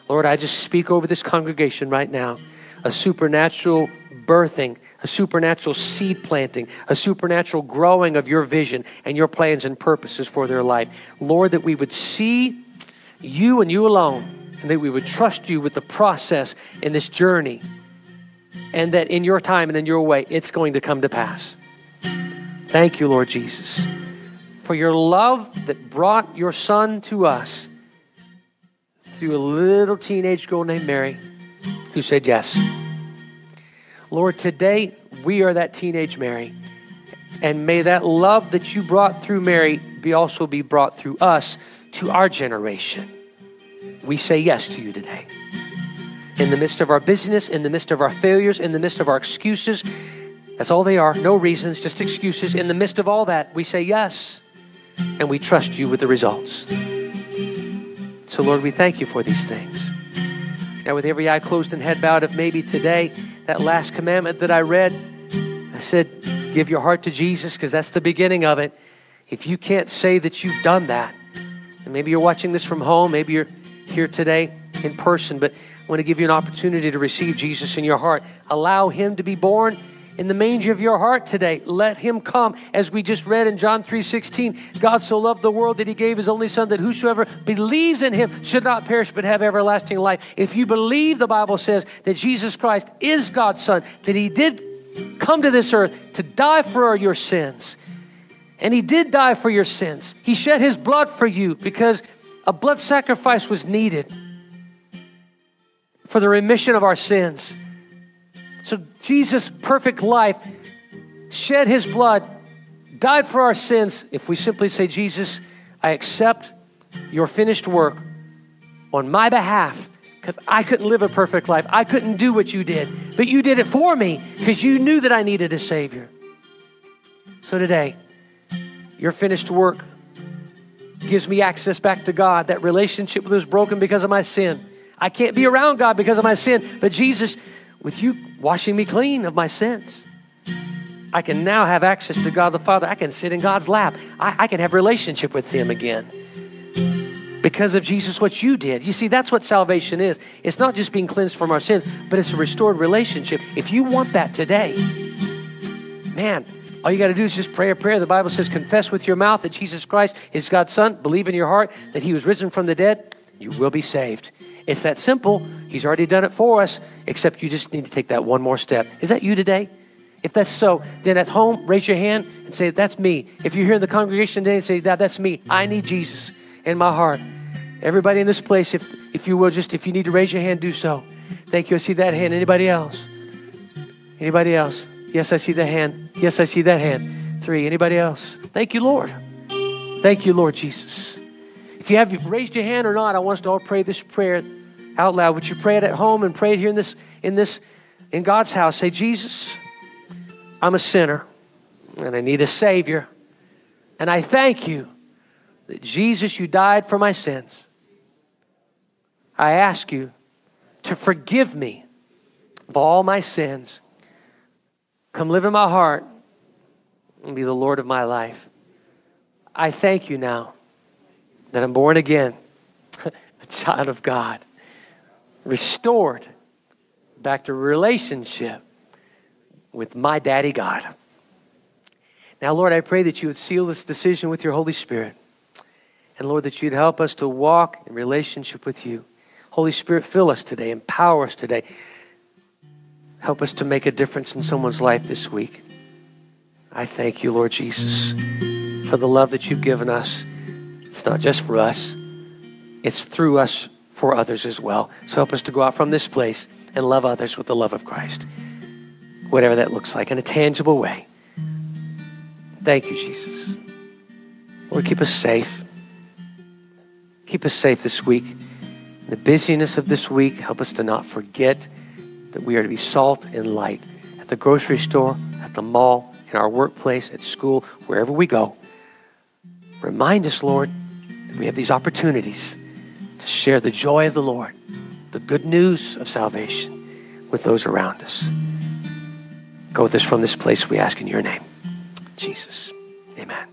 Lord, I just speak over this congregation right now. A supernatural birthing, a supernatural seed planting, a supernatural growing of your vision and your plans and purposes for their life. Lord, that we would see you and you alone, and that we would trust you with the process in this journey, and that in your time and in your way, it's going to come to pass. Thank you, Lord Jesus, for your love that brought your son to us through a little teenage girl named Mary who said yes. Lord, today we are that teenage Mary, and may that love that you brought through Mary be also be brought through us to our generation. We say yes to you today. In the midst of our busyness, in the midst of our failures, in the midst of our excuses, that's all they are, no reasons, just excuses. In the midst of all that, we say yes, and we trust you with the results. So Lord, we thank you for these things. Now with every eye closed and head bowed, if maybe today, that last commandment that I read, I said, give your heart to Jesus, because that's the beginning of it. If you can't say that you've done that, and maybe you're watching this from home, maybe you're here today in person, but I want to give you an opportunity to receive Jesus in your heart. Allow him to be born in the manger of your heart today. Let him come. As we just read in John three sixteen, God so loved the world that he gave his only son, that whosoever believes in him should not perish but have everlasting life. If you believe, the Bible says that Jesus Christ is God's son, that he did come to this earth to die for your sins. And he did die for your sins. He shed his blood for you because a blood sacrifice was needed for the remission of our sins. So Jesus' perfect life shed his blood, died for our sins. If we simply say, Jesus, I accept your finished work on my behalf, because I couldn't live a perfect life. I couldn't do what you did, but you did it for me because you knew that I needed a Savior. So today, your finished work gives me access back to God. That relationship was broken because of my sin. I can't be around God because of my sin. But Jesus, with you washing me clean of my sins, I can now have access to God the Father. I can sit in God's lap. I, I can have relationship with Him again. Because of Jesus, what you did. You see, that's what salvation is. It's not just being cleansed from our sins, but it's a restored relationship. If you want that today, man, all you got to do is just pray a prayer. The Bible says, confess with your mouth that Jesus Christ is God's Son. Believe in your heart that He was risen from the dead. You will be saved. It's that simple. He's already done it for us, except you just need to take that one more step. Is that you today? If that's so, then at home, raise your hand and say, that's me. If you're here in the congregation today, say, that, that's me. I need Jesus in my heart. Everybody in this place, if if you will, just if you need to raise your hand, do so. Thank you. I see that hand. Anybody else? Anybody else? Yes, I see that hand. Yes, I see that hand. Three. Anybody else? Thank you, Lord. Thank you, Lord Jesus. If you have raised your hand or not, I want us to all pray this prayer out loud. Would you pray it at home and pray it here in this in this in God's house? Say, Jesus, I'm a sinner, and I need a Savior. And I thank you that, Jesus, you died for my sins. I ask you to forgive me of all my sins. Come live in my heart and be the Lord of my life. I thank you now that I'm born again, a child of God, restored back to relationship with my daddy God. Now, Lord, I pray that you would seal this decision with your Holy Spirit. And Lord, that you'd help us to walk in relationship with you. Holy Spirit, fill us today, empower us today. Help us to make a difference in someone's life this week. I thank you, Lord Jesus, for the love that you've given us. It's not just for us, it's through us for others as well. So help us to go out from this place and love others with the love of Christ, whatever that looks like, in a tangible way. Thank you, Jesus. Lord, keep us safe. Keep us safe this week. In the busyness of this week, help us to not forget that we are to be salt and light at the grocery store, at the mall, in our workplace, at school, wherever we go. Remind us, Lord, that we have these opportunities to share the joy of the Lord, the good news of salvation with those around us. Go with us from this place, we ask in your name, Jesus. Amen.